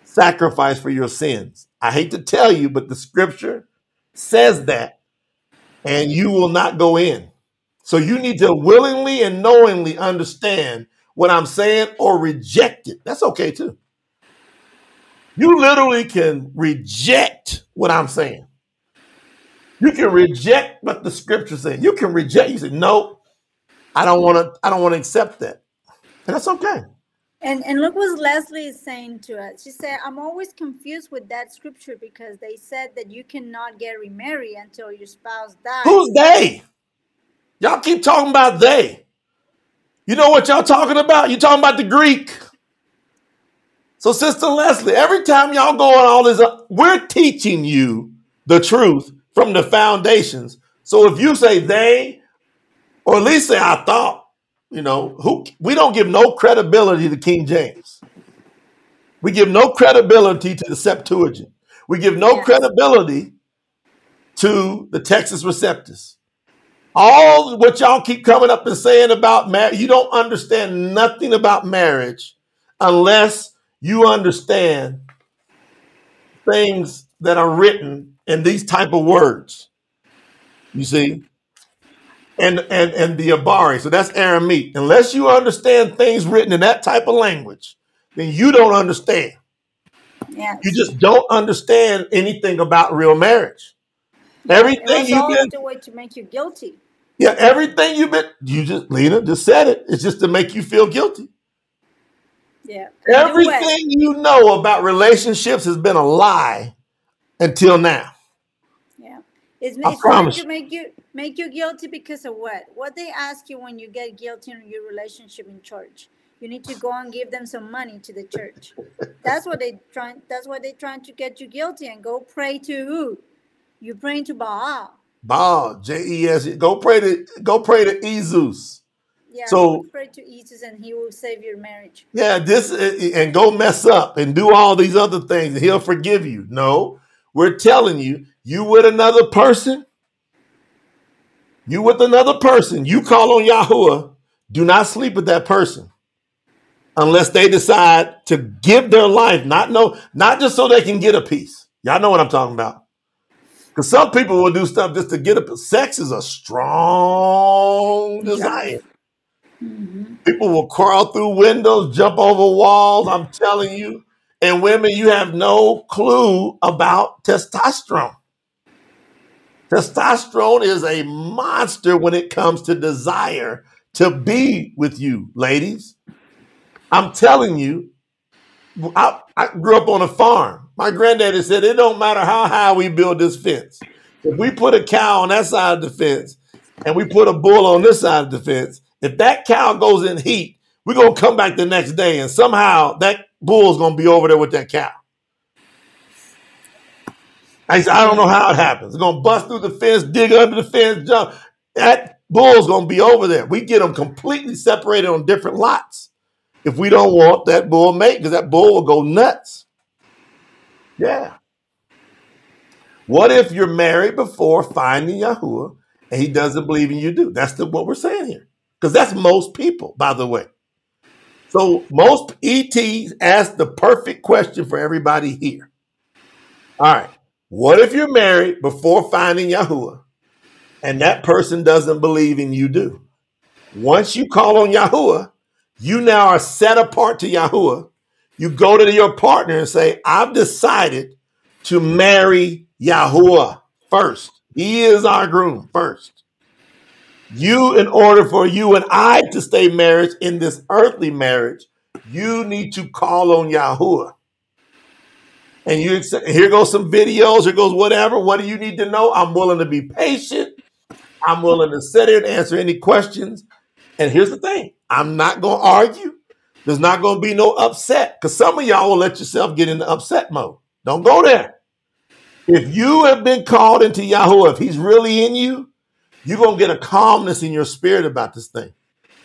sacrifice for your sins. I hate to tell you, but the scripture says that, and you will not go in. So you need to willingly and knowingly understand what I'm saying or reject it. That's okay too. You literally can reject what I'm saying. You can reject what the scripture says. You can reject. You say, no, I don't want to, I don't want to accept that. And that's okay. And and look what Leslie is saying to us. She said, I'm always confused with that scripture because they said that you cannot get remarried until your spouse dies. Who's they? Y'all keep talking about they. You know what y'all talking about? You're talking about the Greek. So, Sister Leslie, every time y'all go on all this, we're teaching you the truth from the foundations. So if you say they, or at least say I thought, you know, who we don't give no credibility to King James. We give no credibility to the Septuagint. We give no yes. credibility to the Textus Receptus. All what y'all keep coming up and saying about marriage, you don't understand nothing about marriage unless you understand things that are written in these type of words. You see? And and and the Abari, so that's Aramaic. Unless you understand things written in that type of language, then you don't understand. Yes. You just don't understand anything about real marriage. Everything you've been do it to make you guilty. Yeah, everything you've been you just Lena just said it. It's just to make you feel guilty. Yeah. Everything you know about relationships has been a lie until now. It's, it's promise. To make you make you guilty because of what? What they ask you when you get guilty in your relationship in church. You need to go and give them some money to the church. That's what they trying. That's what they trying to get you guilty and go pray to who? You praying to Baal. Baal, J E S. Go pray to go pray to Jesus. Yeah. So pray to Jesus and he will save your marriage. Yeah. This and go mess up and do all these other things and he'll forgive you. No, we're telling you. You with another person, you with another person, you call on Yahuwah, do not sleep with that person unless they decide to give their life, not no, not just so they can get a piece. Y'all know what I'm talking about. Because some people will do stuff just to get a piece. Sex is a strong desire. Mm-hmm. People will crawl through windows, jump over walls, I'm telling you. And women, you have no clue about testosterone. Testosterone is a monster when it comes to desire to be with you, ladies. I'm telling you, I, I grew up on a farm. My granddaddy said, it don't matter how high we build this fence. If we put a cow on that side of the fence and we put a bull on this side of the fence, if that cow goes in heat, we're going to come back the next day and somehow that bull's going to be over there with that cow. I said, I don't know how it happens. It's going to bust through the fence, dig under the fence, jump. That bull's going to be over there. We get them completely separated on different lots if we don't want that bull mate because that bull will go nuts. Yeah. What if you're married before finding Yahuwah and he doesn't believe in you do? That's the, what we're saying here. Because that's most people, by the way. So most E Ts ask the perfect question for everybody here. All right. What if you're married before finding Yahuwah and that person doesn't believe in you do? Once you call on Yahuwah, you now are set apart to Yahuwah. You go to your partner and say, I've decided to marry Yahuwah first. He is our groom first. You, in order for you and I to stay married in this earthly marriage, you need to call on Yahuwah. And you here goes some videos, here goes whatever. What do you need to know? I'm willing to be patient. I'm willing to sit here and answer any questions. And here's the thing. I'm not going to argue. There's not going to be no upset, because some of y'all will let yourself get into upset mode. Don't go there. If you have been called into Yahuwah, if he's really in you, you're going to get a calmness in your spirit about this thing,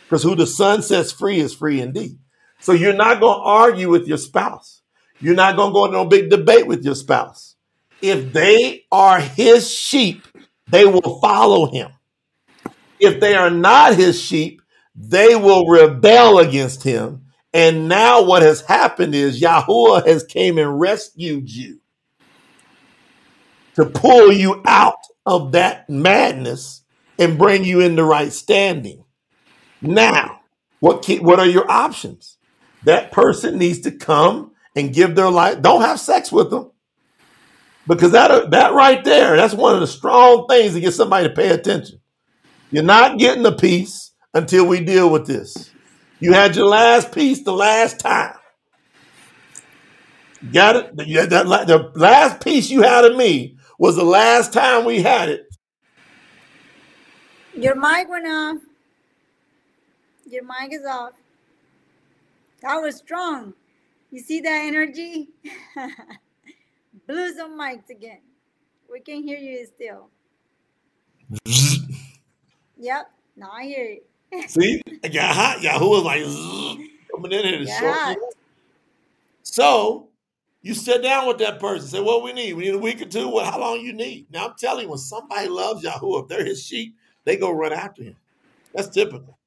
because who the Son sets free is free indeed. So you're not going to argue with your spouse. You're not going to go into no big debate with your spouse. If they are his sheep, they will follow him. If they are not his sheep, they will rebel against him. And now what has happened is Yahuwah has came and rescued you to pull you out of that madness and bring you in the right standing. Now, what, can, what are your options? That person needs to come and give their life. Don't have sex with them, because that, that right there, that's one of the strong things to get somebody to pay attention. You're not getting a peace until we deal with this. You had your last piece the last time. Got it? The last piece you had of me was the last time we had it. Your mic went off. Your mic is off. That was strong. You see that energy? Blew some mics again. We can hear you still. Yep. Now I hear you. See, I got hot. Yahuwah was like coming in here to short. So you sit down with that person. Say, what we need? We need a week or two. Well, how long you need? Now I'm telling you, when somebody loves Yahuwah, if they're his sheep, they go run after him. That's typical.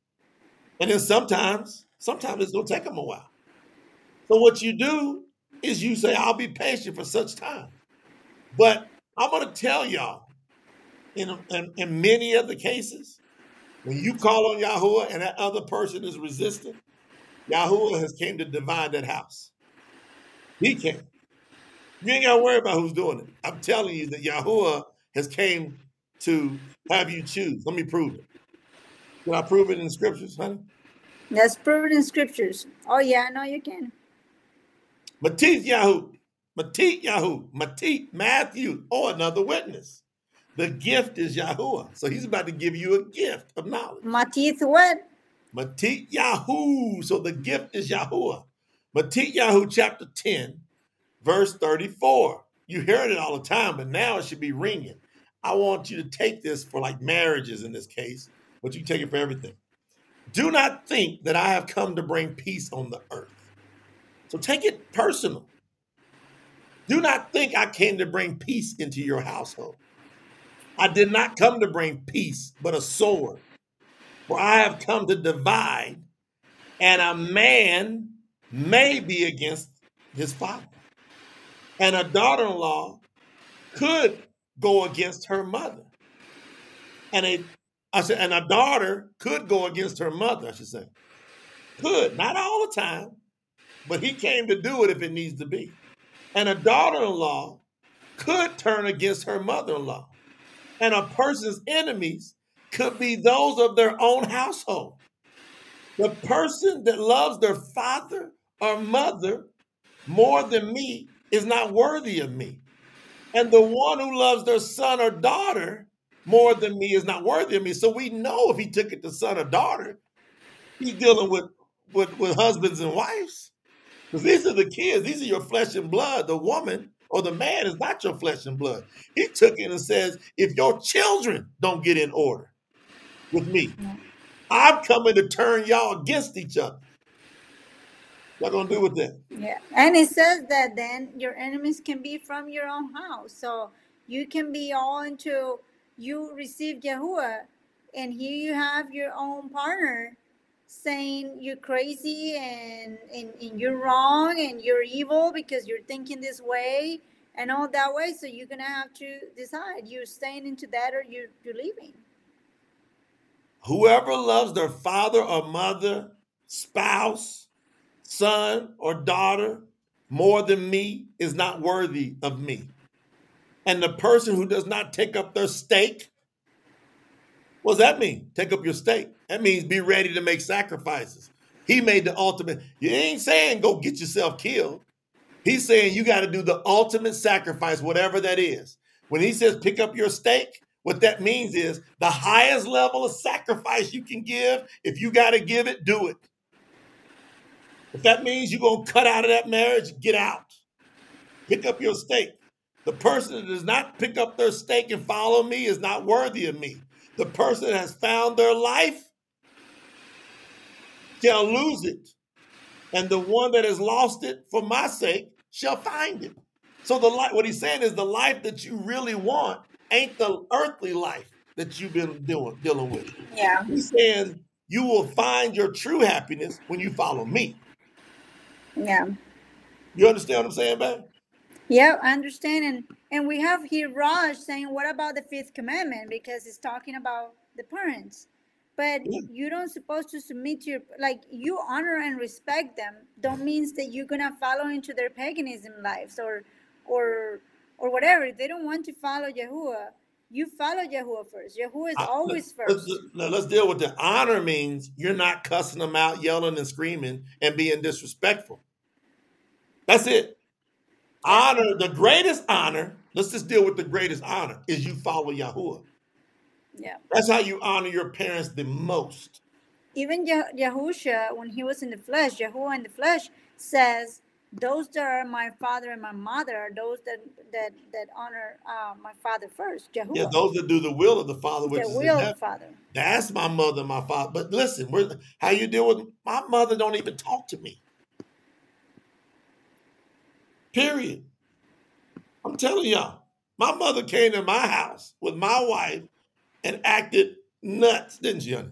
And then sometimes, sometimes it's gonna take them a while. So what you do is you say, I'll be patient for such time. But I'm gonna tell y'all, in in, in many of the cases, when you call on Yahuwah and that other person is resistant, Yahuwah has came to divide that house. He came. You ain't got to worry about who's doing it. I'm telling you that Yahuwah has came to have you choose. Let me prove it. Can I prove it in the scriptures, honey? Let's prove it in scriptures. Oh, yeah, I know you can. Matityahu, Matityahu, Matit, Matthew, or another witness. The gift is Yahuwah. So he's about to give you a gift of knowledge. Matith what? Matityahu. So the gift is Yahuwah. Matityahu chapter ten, verse thirty-four. You heard it all the time, but now it should be ringing. I want you to take this for like marriages in this case, but you can take it for everything. Do not think that I have come to bring peace on the earth. So take it personal. Do not think I came to bring peace into your household. I did not come to bring peace, but a sword. For I have come to divide, and a man may be against his father. And a daughter-in-law could go against her mother. And a, I said, and a daughter could go against her mother, I should say. Could, not all the time, but he came to do it if it needs to be. And a daughter-in-law could turn against her mother-in-law. And a person's enemies could be those of their own household. The person that loves their father or mother more than me is not worthy of me. And the one who loves their son or daughter more than me is not worthy of me. So we know if he took it to son or daughter, he's dealing with, with, with husbands and wives. Because these are the kids. These are your flesh and blood. The woman or the man is not your flesh and blood. He took it and says, if your children don't get in order with me, I'm coming to turn y'all against each other. What are you going to do with that? Yeah. And it says that then your enemies can be from your own house. So You can be all until you receive Yahuwah. And here you have your own partner saying you're crazy and, and, and you're wrong and you're evil because you're thinking this way and all that way. So you're going to have to decide. You're staying into that or you're, you're leaving. Whoever loves their father or mother, spouse, son or daughter more than me is not worthy of me. And the person who does not take up their stake, what does that mean? Take up your stake. That means be ready to make sacrifices. He made the ultimate. You ain't saying go get yourself killed. He's saying you got to do the ultimate sacrifice, whatever that is. When he says pick up your stake, what that means is the highest level of sacrifice you can give. If you got to give it, do it. If that means you're going to cut out of that marriage, get out. Pick up your stake. The person that does not pick up their stake and follow me is not worthy of me. The person that has found their life shall lose it. And the one that has lost it for my sake shall find it. So the life, what he's saying is the life that you really want ain't the earthly life that you've been doing, dealing with. Yeah. He's saying you will find your true happiness when you follow me. Yeah. You understand what I'm saying, babe? Yeah, I understand. And, and we have here Raj saying, what about the fifth commandment? Because it's talking about the parents. But yeah. You don't supposed to submit to your, like, you honor and respect them. Don't means that you're going to follow into their paganism lives or or or whatever. If they don't want to follow Yahuwah, you follow Yahuwah first. Yahuwah is I, always let's, first. Let's, let's deal with the honor means you're not cussing them out, yelling and screaming and being disrespectful. That's it. Honor, the greatest honor, let's just deal with the greatest honor, is you follow Yahuwah. Yeah. That's how you honor your parents the most. Even Yah- Yahusha, when he was in the flesh, Yahuwah in the flesh says, those that are my father and my mother are those that that, that honor uh, my father first, Yahuwah. Yeah, those that do the will of the Father, which the is will of the Father. That's my mother and my father. But listen, we're, how you deal with my mother don't even talk to me. Period. I'm telling y'all, my mother came to my house with my wife and acted nuts, didn't she, honey?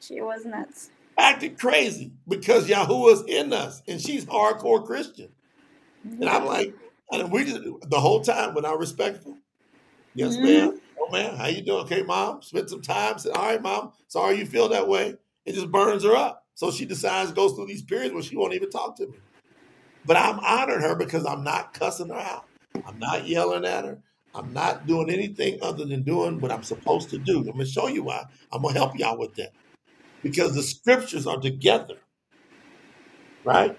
She was nuts. Acted crazy because Yahuwah's in us and she's hardcore Christian. Mm-hmm. And I'm like, and we just, the whole time when I respectful, yes, mm-hmm. ma'am, oh, ma'am, how you doing? Okay, mom, spent some time, said, all right, mom, sorry you feel that way. It just burns her up. So she decides, goes through these periods where she won't even talk to me. But I'm honoring her because I'm not cussing her out. I'm not yelling at her. I'm not doing anything other than doing what I'm supposed to do. I'm going to show you why. I'm going to help y'all with that. Because the scriptures are together. Right?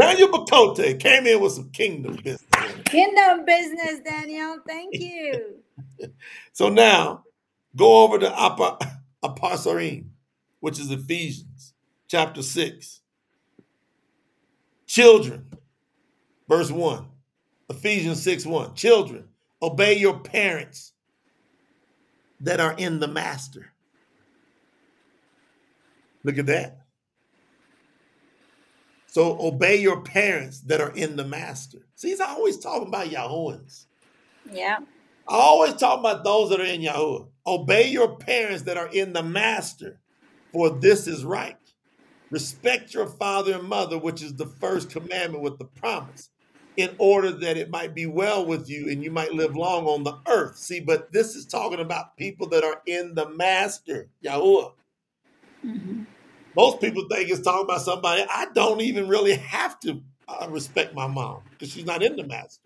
Daniel Bacote came in with some kingdom business. Kingdom business, Daniel. Thank you. So now, go over to Apasarim, which is Ephesians chapter six. Children, verse one, Ephesians six one. Children, obey your parents that are in the master. Look at that. So obey your parents that are in the master. See, he's always talking about Yahuwahs. Yeah. I always talk about those that are in Yahuwah. Obey your parents that are in the master, for this is right. Respect your father and mother, which is the first commandment with the promise, in order that it might be well with you and you might live long on the earth. See, but this is talking about people that are in the master, Yahuwah. Mm-hmm. Most people think it's talking about somebody. I don't even really have to uh, respect my mom because she's not in the master.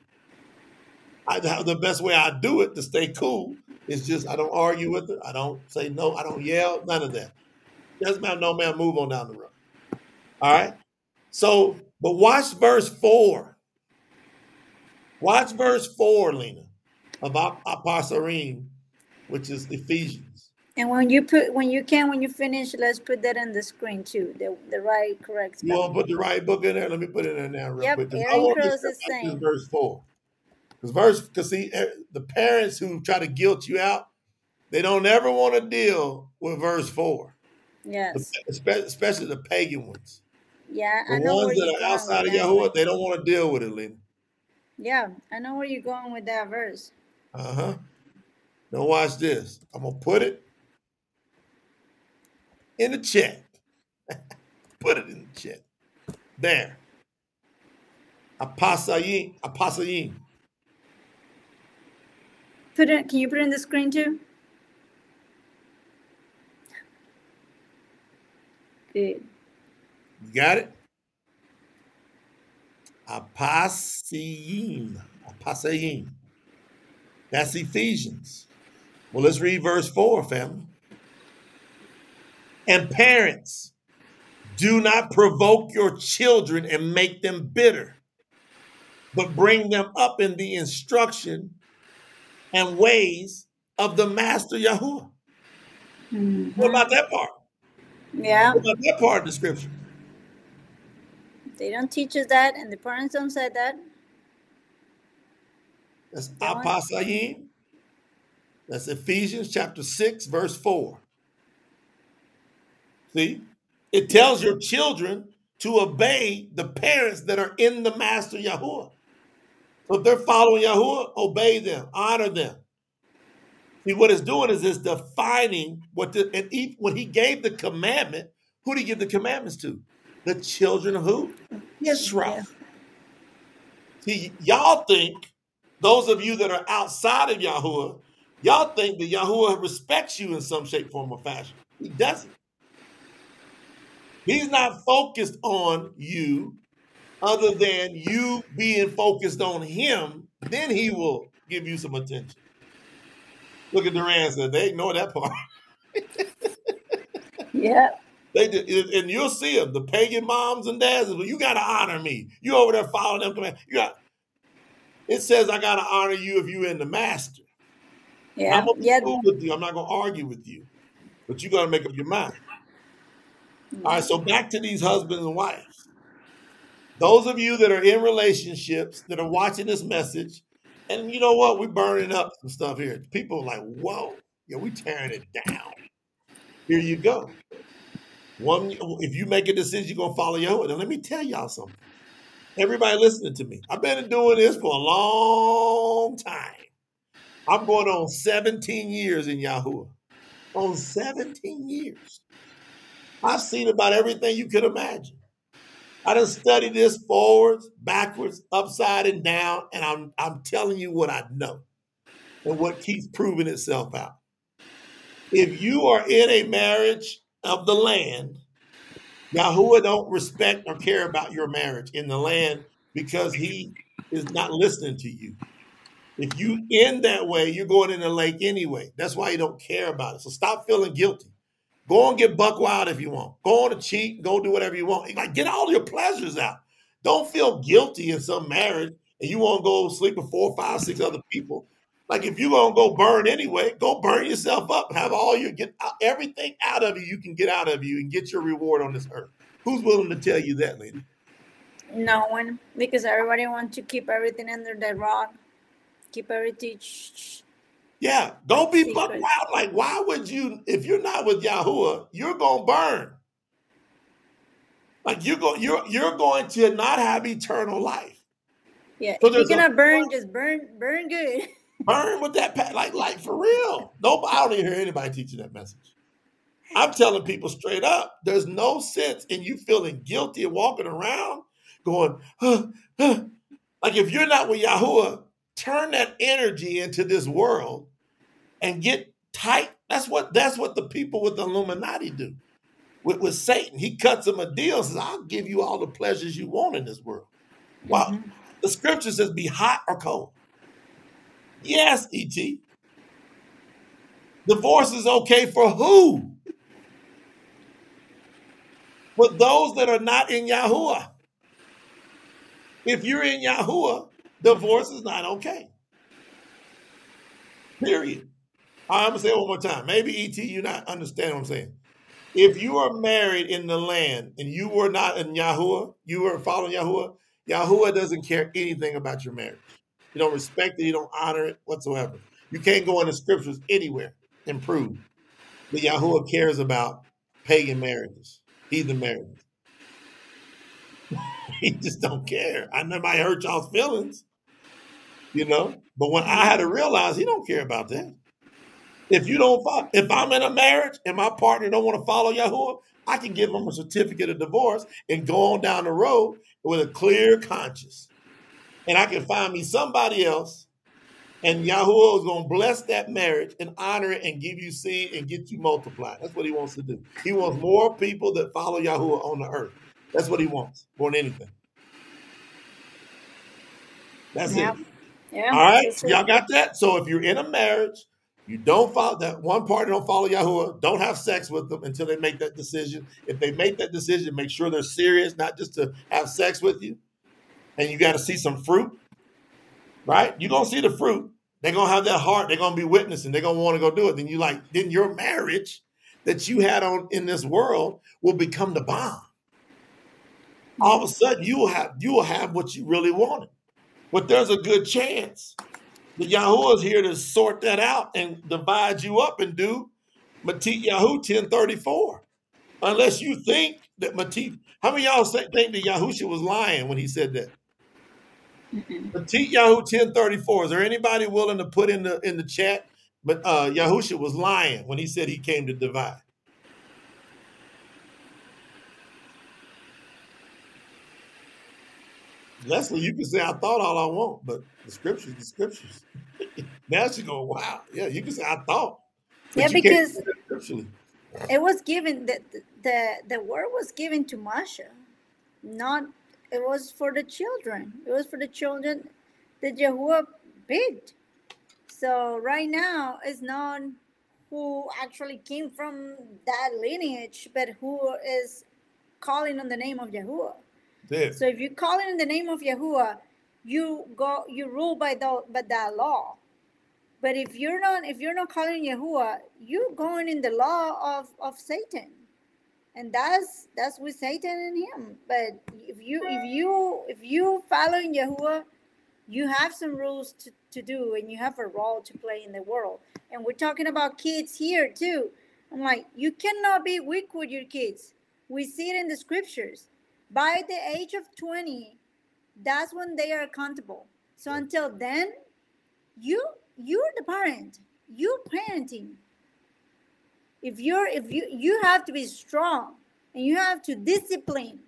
I, the best way I do it to stay cool is just I don't argue with her. I don't say no. I don't yell. None of that. Doesn't matter. No, man, move on down the road. All right. So, but watch verse four. Watch verse four, Lena, of Apasarim, which is Ephesians. And when you put, when you can, when you finish, let's put that on the screen too. The, the right, correct. Spelling. You want to put the right book in there? Let me put it in there real yep, quick. I want to discuss verse four. Because verse, because see, the parents who try to guilt you out, they don't ever want to deal with verse four. Yes. Especially the pagan ones. Yeah, I the know. The ones that are outside of Yahuwah, they don't want to deal with it, Lena. Yeah, I know where you're going with that verse. Uh-huh. Now watch this. I'm going to put it in the chat. Put it in the chat. There. Apasayim. Apasayim. Put it, can you put it in the screen too? Good. You got it? Apasayim. Apasayim. That's Ephesians. Well, let's read verse four, family. And parents, do not provoke your children and make them bitter, but bring them up in the instruction and ways of the Master Yahuwah. Mm-hmm. What about that part? Yeah. What about that part of the scripture? They don't teach us that, and the parents don't say that. That's Apasayim. That's Ephesians chapter six, verse four. See? It tells your children to obey the parents that are in the Master Yahuwah. So if they're following Yahuwah, obey them, honor them. See, what it's doing is it's defining what the, and he, when he gave the commandment, who did he give the commandments to? The children of who? Israel. Yeah. See, y'all think, those of you that are outside of Yahuwah, y'all think that Yahuwah respects you in some shape, form, or fashion. He doesn't. He's not focused on you other than you being focused on him. Then he will give you some attention. Look at Duran said, they ignore that part. Yeah. They did, and you'll see them, the pagan moms and dads. Well, you got to honor me. You over there following them command. You got. It says I gotta honor you if you're in the master. Yeah, I'm gonna yeah. Cool with you. I'm not gonna argue with you, but you gotta make up your mind. Mm-hmm. All right, so back to these husbands and wives. Those of you that are in relationships that are watching this message, and you know what, we're burning up some stuff here. People are like, "Whoa, yeah, we're tearing it down." Here you go. One, if you make a decision, you're gonna follow Yahuwah. Now, let me tell y'all something. Everybody listening to me. I've been doing this for a long time. I'm going on seventeen years in Yahuwah. On seventeen years. I've seen about everything you could imagine. I done studied this forwards, backwards, upside and down, and I'm, I'm telling you what I know and what keeps proving itself out. If you are in a marriage of the land, Yahuwah don't respect or care about your marriage in the land because he is not listening to you. If you end that way, you're going in the lake anyway. That's why he don't care about it. So stop feeling guilty. Go on and get buck wild if you want. Go on and cheat. Go do whatever you want. Like, get all your pleasures out. Don't feel guilty in some marriage and you want to go sleep with four, five, six other people. Like if you're going to go burn anyway, go burn yourself up. Have all your, get everything out of you you can get out of you and get your reward on this earth. Who's willing to tell you that, lady? No one, because everybody wants to keep everything under the rug. Keep everything. Yeah, don't be buck wild. Like, why would you, if you're not with Yahuwah, you're going to burn. Like you're going, you're, you're going to not have eternal life. Yeah, so if you're going to burn, life. just burn, burn good. Burn with that, like, like for real. Nobody, I don't even hear anybody teaching that message. I'm telling people straight up, there's no sense in you feeling guilty and walking around going, huh, huh. Like if you're not with Yahuwah, turn that energy into this world and get tight. That's what that's what the people with the Illuminati do. With, with Satan, he cuts them a deal and says, I'll give you all the pleasures you want in this world. Wow. Mm-hmm. The scripture says be hot or cold. Yes, E T. Divorce is okay for who? For those that are not in Yahuwah. If you're in Yahuwah, divorce is not okay. Period. Right, I'm going to say it one more time. Maybe, E T, you not understand what I'm saying. If you are married in the land and you were not in Yahuwah, you were following Yahuwah, Yahuwah doesn't care anything about your marriage. You don't respect it. You don't honor it whatsoever. You can't go in the scriptures anywhere and prove that Yahuwah cares about pagan marriages, heathen marriages. He just don't care. I know I hurt y'all's feelings. you know. But when I had to realize he don't care about that. If you don't follow, if I'm in a marriage and my partner don't want to follow Yahuwah, I can give them a certificate of divorce and go on down the road with a clear conscience. And I can find me somebody else, and Yahuwah is going to bless that marriage and honor it and give you seed and get you multiplied. That's what he wants to do. He wants more people that follow Yahuwah on the earth. That's what he wants more than anything. That's yeah. it. Yeah. All right. So y'all got that? So if you're in a marriage, you don't follow that one party, don't follow Yahuwah, don't have sex with them until they make that decision. If they make that decision, make sure they're serious, not just to have sex with you. And you got to see some fruit, right? You're going to see the fruit. They're going to have that heart. They're going to be witnessing. They're going to want to go do it. Then you like, then your marriage that you had on in this world will become the bomb. All of a sudden, you will have you will have what you really wanted. But there's a good chance that Yahuwah is here to sort that out and divide you up and do Matityahu ten thirty-four. Unless you think that Matit, how many of y'all say, think that Yahushua was lying when he said that? Mm-hmm. Matityahu ten thirty-four. Is there anybody willing to put in the in the chat? But uh, Yahushua was lying when he said he came to divide. Leslie, you can say I thought all I want, but the scriptures, the scriptures. Now she's going, wow. Yeah, you can say I thought. Yeah, because it was given, the, the the word was given to Masha. Not, it was for the children. It was for the children that Yahuwah bid. So right now, it's not who actually came from that lineage, but who is calling on the name of Yahuwah. Yeah. So if you call it in the name of Yahuwah, you go, you rule by the by that law. But if you're not, if you're not calling Yahuwah, you're going in the law of, of Satan, and that's that's with Satan and him. But if you if you if you following Yahuwah, you have some rules to, to do, and you have a role to play in the world. And we're talking about kids here too. I'm like, you cannot be weak with your kids. We see it in the scriptures. By the age of twenty, that's when they are accountable. So until then, you you're the parent. You're parenting. If you're if you you have to be strong and you have to discipline.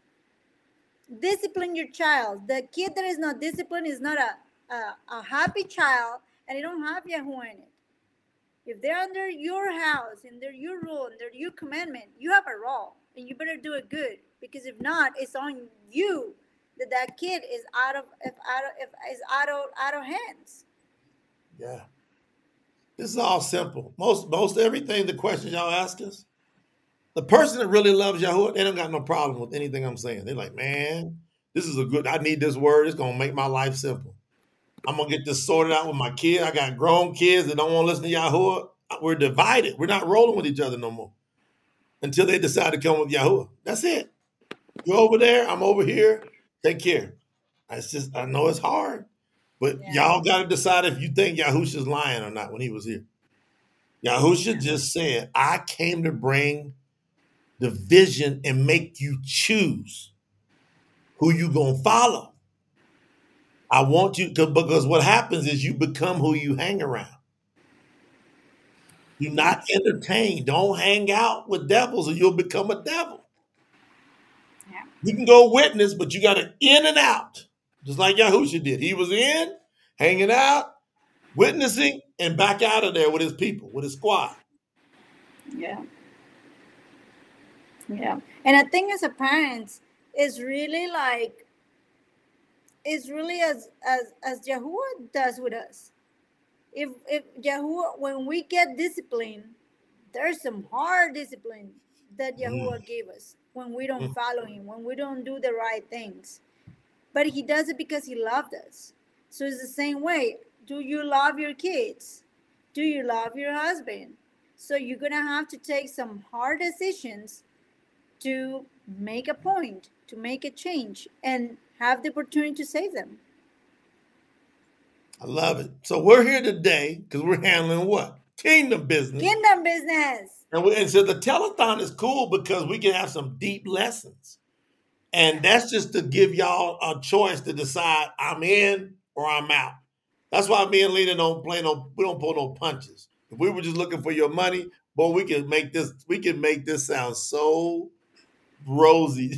Discipline your child. The kid that is not disciplined is not a a, a happy child, and they don't have Yahuwah in it. If they're under your house and they're your rule and they're your commandment, you have a role and you better do it good. Because if not, it's on you that that kid is out of if out of if is out of out of hands. Yeah, this is all simple. Most most everything the questions y'all ask us, the person that really loves Yahuwah, they don't got no problem with anything I'm saying. They're like, man, this is a good. I need this word. It's gonna make my life simple. I'm gonna get this sorted out with my kid. I got grown kids that don't want to listen to Yahuwah. We're divided. We're not rolling with each other no more until they decide to come with Yahuwah. That's it. You're over there, I'm over here. Take care. It's just, I know it's hard, but yeah. Y'all got to decide if you think Yahushua's lying or not when he was here. Yahushua yeah. just said, I came to bring division and make you choose who you going to follow. I want you to, because what happens is you become who you hang around. Do not entertain. Don't hang out with devils or you'll become a devil. You can go witness, but you got to in and out, just like Yahushua did. He was in, hanging out, witnessing, and back out of there with his people, with his squad. Yeah. Yeah. And I think as a parent, it's really like, it's really as as, as Yahuwah does with us. If, if Yahuwah, when we get discipline, there's some hard discipline that Yahuwah mm. gave us. When we don't follow him, when we don't do the right things. But he does it because he loved us. So it's the same way. Do you love your kids? Do you love your husband? So you're going to have to take some hard decisions to make a point, to make a change, and have the opportunity to save them. I love it. So we're here today because we're handling what? Kingdom business. Kingdom business. And, we, and so the telethon is cool because we can have some deep lessons. And that's just to give y'all a choice to decide I'm in or I'm out. That's why me and Lena don't play no, we don't pull no punches. If we were just looking for your money, boy, we can make this, we can make this sound so rosy,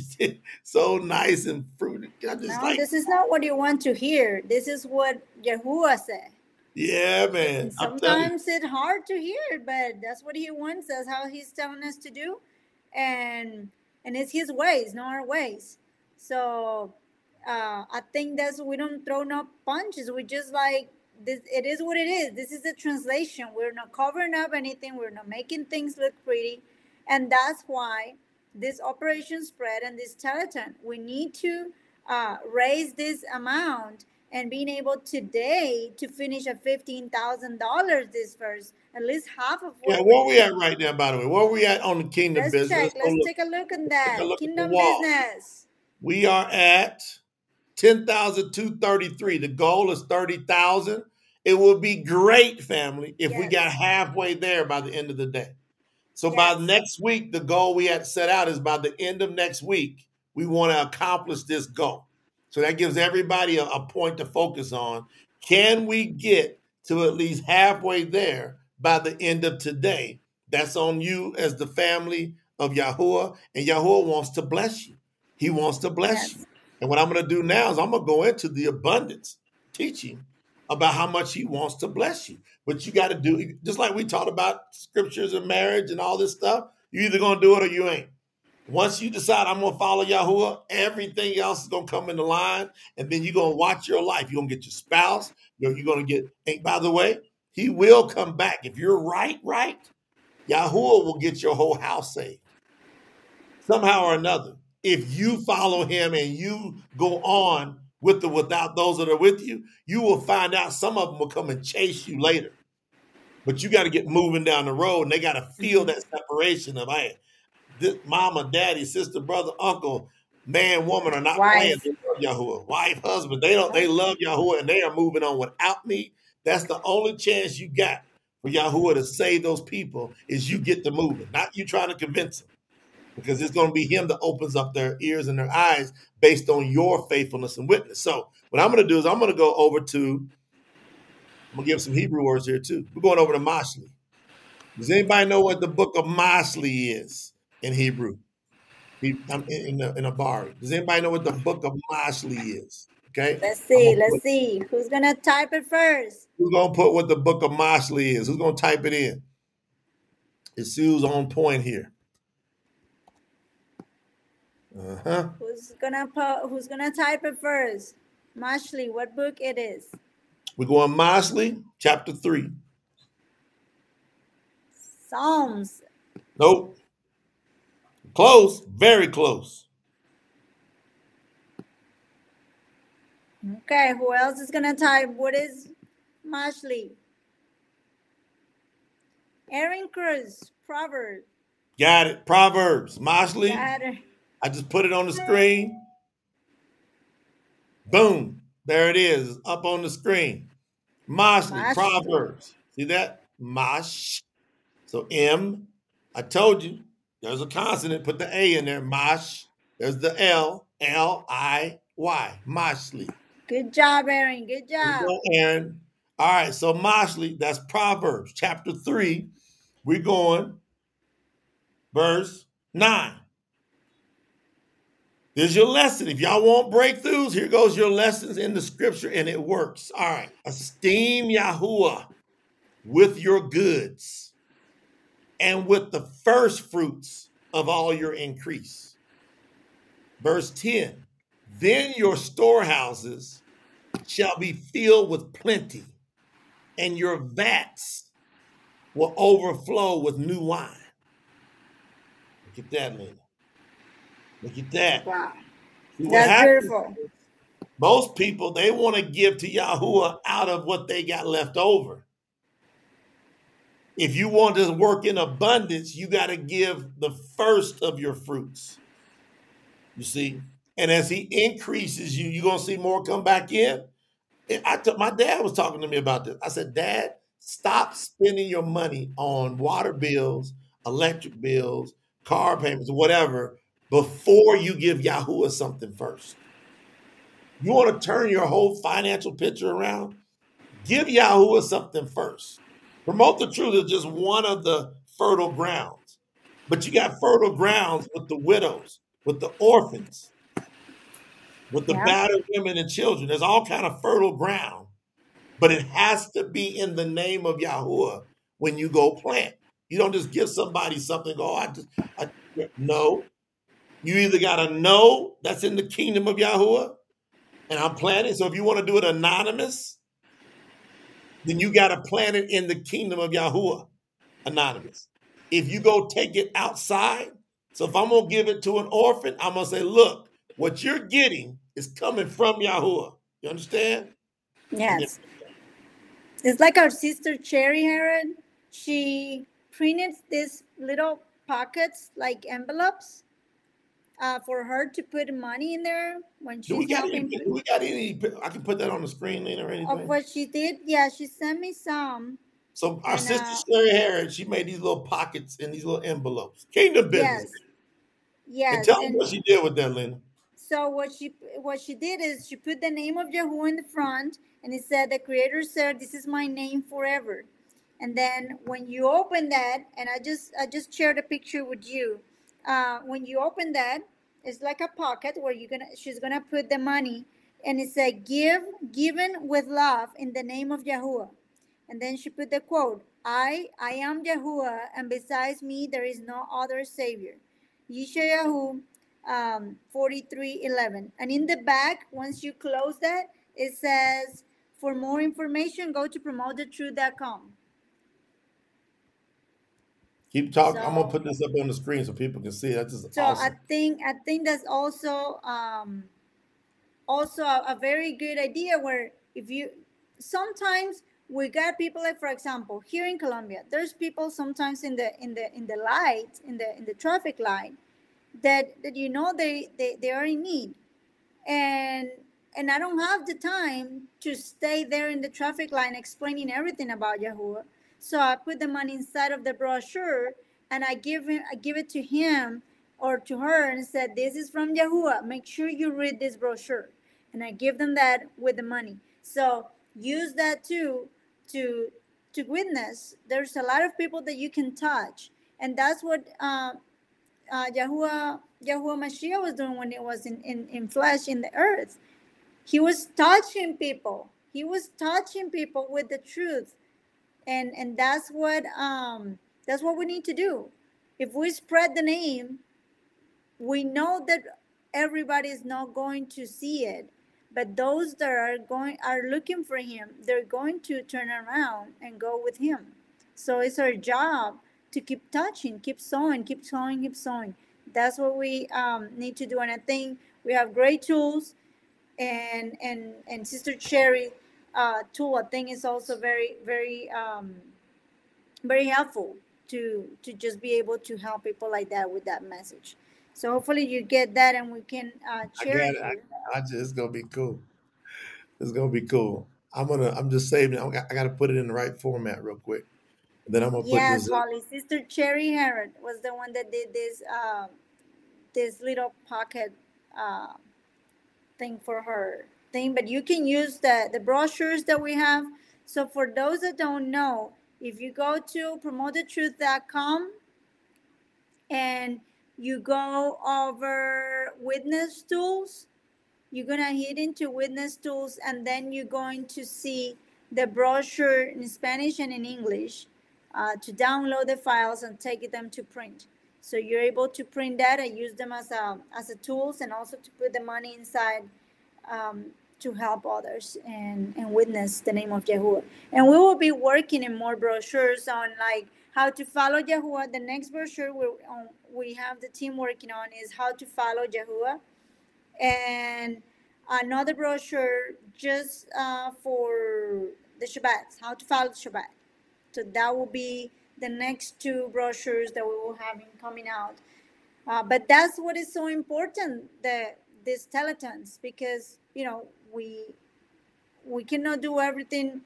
so nice and fruity. I just no, like, this is not what you want to hear. This is what Yahuwah said. Yeah, man. And sometimes it's hard to hear, but that's what he wants us, how he's telling us to do. And and it's his ways, not our ways. So uh, I think that's, we don't throw no punches. We just like, this. It is what it is. This is the translation. We're not covering up anything. We're not making things look pretty. And that's why this Operation Spread and this telethon, we need to uh, raise this amount and being able today to finish at fifteen thousand dollars this first, at least half of what. Yeah, where we at right now, by the way? Where we at on the Kingdom let's Business? Check. Let's look. Take a look at that. Look Kingdom at Business. We are at ten thousand two hundred thirty-three. The goal is thirty thousand. It would be great, family, if yes. we got halfway there by the end of the day. So yes. by next week, the goal we had set out is by the end of next week, we want to accomplish this goal. So that gives everybody a, a point to focus on. Can we get to at least halfway there by the end of today? That's on you as the family of Yahuwah. And Yahuwah wants to bless you. He wants to bless yes. you. And what I'm going to do now is I'm going to go into the abundance teaching about how much he wants to bless you. But you got to do, just like we taught about scriptures and marriage and all this stuff, you're either going to do it or you ain't. Once you decide I'm going to follow Yahuwah, everything else is going to come into line, and then you're going to watch your life. You're going to get your spouse. You're, you're going to get, and by the way, he will come back. If you're right, right, Yahuwah will get your whole house saved somehow or another. If you follow him and you go on with or without those that are with you, you will find out some of them will come and chase you later. But you got to get moving down the road, and they got to feel that separation of, hey, this mama, daddy, sister, brother, uncle, man, woman are not wife. Playing. They love Yahuwah. Wife, husband, they don't. They love Yahuwah, and they are moving on without me. That's the only chance you got for Yahuwah to save those people is you get to moving, not you trying to convince them, because it's going to be him that opens up their ears and their eyes based on your faithfulness and witness. So what I'm going to do is I'm going to go over to, I'm going to give some Hebrew words here too. We're going over to Mishlei. Does anybody know what the book of Mishlei is? In Hebrew, in a, in a bar. Does anybody know what the book of Mishlei is? Okay. Let's see. Let's put, see. Who's going to type it first? Who's going to put what the book of Mishlei is? Who's going to type it in? It's Sue's on point here. Uh-huh. Who's going to po- Who's going to type it first? Mishlei, what book it is? We're going Mishlei, chapter three. Psalms. Nope. Close, very close. Okay, who else is going to type? What is Mishlei? Aaron Cruz, Proverbs. Got it, Proverbs. Mishlei. Got it. I just put it on the screen. Boom, there it is, it's up on the screen. Mishlei, Proverbs. See that? Mash. So M, I told you. There's a consonant. Put the A in there. Mash. There's the L. L I Y. Mishlei. Good job, Aaron. Good job. Good job, Aaron. All right. So Mishlei, that's Proverbs chapter three. We're going verse nine. There's your lesson. If y'all want breakthroughs, here goes your lessons in the scripture, and it works. All right. Esteem Yahuwah with your goods, and with the first fruits of all your increase. Verse ten, then your storehouses shall be filled with plenty, and your vats will overflow with new wine. Look at that, Lena. Look at that. Wow. That's beautiful. Most people, they want to give to Yahuwah out of what they got left over. If you want to work in abundance, you got to give the first of your fruits. You see? And as he increases you, you're going to see more come back in. And I t- my dad was talking to me about this. I said, Dad, stop spending your money on water bills, electric bills, car payments, whatever, before you give Yahuwah something first. You want to turn your whole financial picture around? Give Yahuwah something first. Promote the Truth is just one of the fertile grounds. But you got fertile grounds with the widows, with the orphans, with the yeah. battered women and children. There's all kind of fertile ground. But it has to be in the name of Yahuwah when you go plant. You don't just give somebody something and go, oh, I just, I, no. You either got to know that's in the kingdom of Yahuwah, and I'm planting. So if you want to do it anonymous, then you got to plant it in the kingdom of Yahuwah, anonymous. If you go take it outside, so if I'm going to give it to an orphan, I'm going to say, look, what you're getting is coming from Yahuwah. You understand? Yes. It's like our sister Sherry Harris. She printed these little pockets, like envelopes, uh, for her to put money in there when she. Do we got any? Do we got any? I can put that on the screen, Lena, or anything. Of what she did, yeah, she sent me some. So our and, sister uh, Sherry Harris, she made these little pockets and these little envelopes. Kingdom business. Yes. Yes. And tell and, me what she did with that, Lena. So what she what she did is she put the name of Yahuwah in the front, and it said, "The Creator said, this is my name forever." And then when you open that, and I just I just shared a picture with you. Uh, when you open that, it's like a pocket where you're gonna she's gonna put the money, and it's a give given with love in the name of Yahuwah. And then she put the quote: I I am Yahuwah, and besides me there is no other savior. Yeshayahu um, forty-three eleven. And in the back, once you close that, it says, "For more information, go to promote the truth dot com." Keep talking. So, I'm gonna put this up on the screen so people can see. That's just so awesome. I think I think that's also um, also a, a very good idea. Where if you sometimes we got people like, for example, here in Colombia, there's people sometimes in the in the in the light in the in the traffic light that that you know they they, they are in need, and and I don't have the time to stay there in the traffic line explaining everything about Yahuwah. So I put the money inside of the brochure, and I give him, I give it to him or to her, and said, "This is from Yahuwah. Make sure you read this brochure." And I give them that with the money. So use that too to to witness. There's a lot of people that you can touch, and that's what uh, uh, Yahuwah Yahuwah Mashiach was doing when it was in, in, in flesh in the earth. He was touching people. He was touching people with the truth. And and that's what um, that's what we need to do. If we spread the name, we know that everybody is not going to see it, but those that are going are looking for him, they're going to turn around and go with him. So it's our job to keep touching, keep sowing, keep sowing, keep sowing. That's what we um, need to do. And I think we have great tools, and and and Sister Sherry. Uh, tool, I think is also very, very, um, very helpful to to just be able to help people like that with that message. So hopefully you get that, and we can uh, share it. I, I just, it's gonna be cool. It's gonna be cool. I'm gonna. I'm just saving it. I'm, I got to put it in the right format real quick. And then I'm gonna yes, put this. Yes, Holly, Sister Sherry Harris was the one that did this uh, this little pocket uh, thing for her. Thing, but you can use the, the brochures that we have. So for those that don't know, if you go to promote the truth dot com and you go over witness tools, you're going to hit into witness tools, and then you're going to see the brochure in Spanish and in English uh, to download the files and take them to print. So you're able to print that and use them as a, as a tools, and also to put the money inside um to help others and, and witness the name of Yahuwah. And we will be working in more brochures on like how to follow Yahuwah. The next brochure we we have the team working on is how to follow Yahuwah. And another brochure just uh, for the Shabbat, how to follow the Shabbat. So that will be the next two brochures that we will have coming out. Uh, but that's what is so important, that these telethons, because you know we we cannot do everything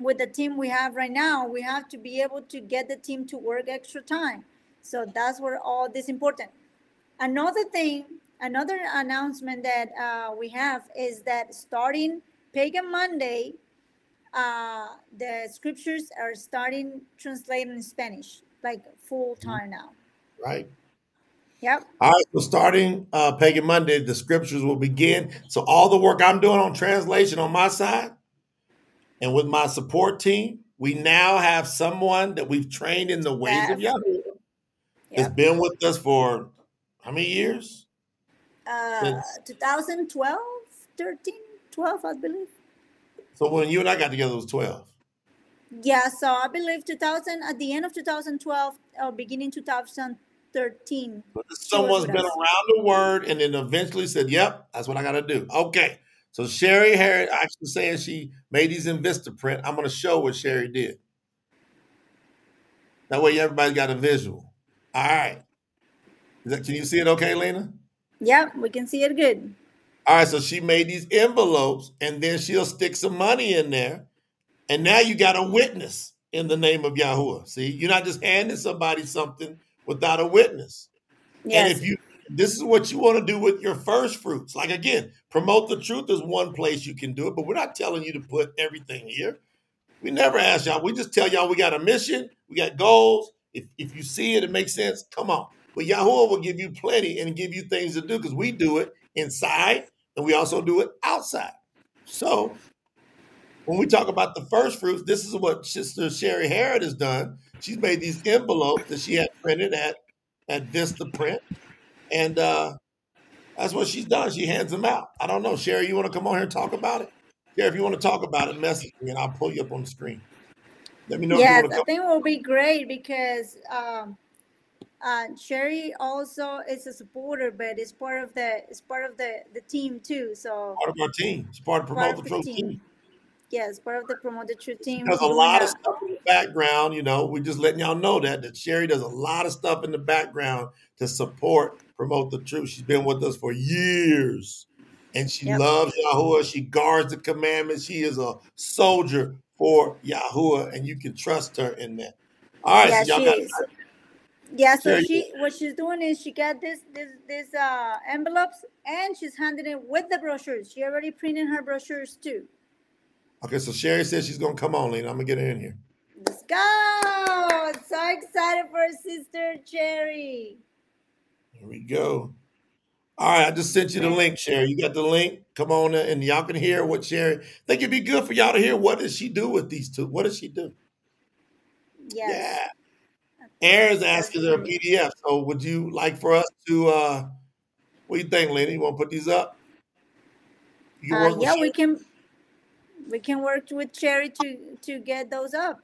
with the team we have right now. We have to be able to get the team to work extra time. So that's where all this is important. Another thing, another announcement that uh, we have is that starting Pagan Monday, uh, the scriptures are starting translated in Spanish, like full time now. Right. Yep. All right. So starting uh, Pagan Monday, the scriptures will begin. So all the work I'm doing on translation on my side and with my support team, we now have someone that we've trained in the ways yeah. of Yahweh. Yep. It's been with us for how many years? Uh, twenty twelve, thirteen, twelve, I believe. So when you and I got together, it was twelve. Yeah, so I believe two thousand, at the end of two thousand twelve or beginning two thousand thirteen. But someone's been around the word and then eventually said, yep, that's what I got to do. Okay. So Sherry Harris actually saying she made these in Vistaprint. I'm going to show what Sherry did. That way everybody got a visual. All right. Is that, can you see it okay, Lena? Yep, we can see it good. All right, so she made these envelopes, and then she'll stick some money in there. And now you got a witness in the name of Yahuwah. See, you're not just handing somebody something without a witness. Yes. And if you, this is what you want to do with your first fruits. Like, again, promote the truth is one place you can do it, but we're not telling you to put everything here. We never ask y'all. We just tell y'all we got a mission. We got goals. If, if you see it, it makes sense. Come on. But Yahuwah will give you plenty and give you things to do because we do it inside and we also do it outside. So when we talk about the first fruits, this is what Sister Sherry Harrod has done. She's made these envelopes that she had printed at, at Vista Print. And uh, that's what she's done. She hands them out. I don't know. Sherry, you want to come on here and talk about it? Sherry, if you want to talk about it, message me and I'll pull you up on the screen. Let me know. Yes, if you want to I think it will be great because um, uh, Sherry also is a supporter, but it's part of the it's part of the, the team too. So part of our team. It's part of Promote the Truth team. team. Yes, part of the Promote the Truth team. There's a lot of stuff in the background. You know, we're just letting y'all know that that Sherry does a lot of stuff in the background to support Promote the Truth. She's been with us for years, and she yep. loves Yahuwah. She guards the commandments. She is a soldier for Yahuwah, and you can trust her in that. All right, yeah, so y'all she got is. Yeah, so Sherry, she what she's doing is she got this this this uh, envelopes, and she's handing it with the brochures. She already printed her brochures too. Okay, so Sherry says she's going to come on, Lena. I'm going to get her in here. Let's go. I'm so excited for Sister Sherry. Here we go. All right, I just sent you the link, Sherry. You got the link. Come on in, and y'all can hear what Sherry. I think it'd be good for y'all to hear what does she do with these two. What does she do? Yes. Yeah. Aaron's asking her a P D F. So would you like for us to, uh, what do you think, Lena? You want to put these up? You uh, yeah, we can. We can work with Sherry to, to get those up.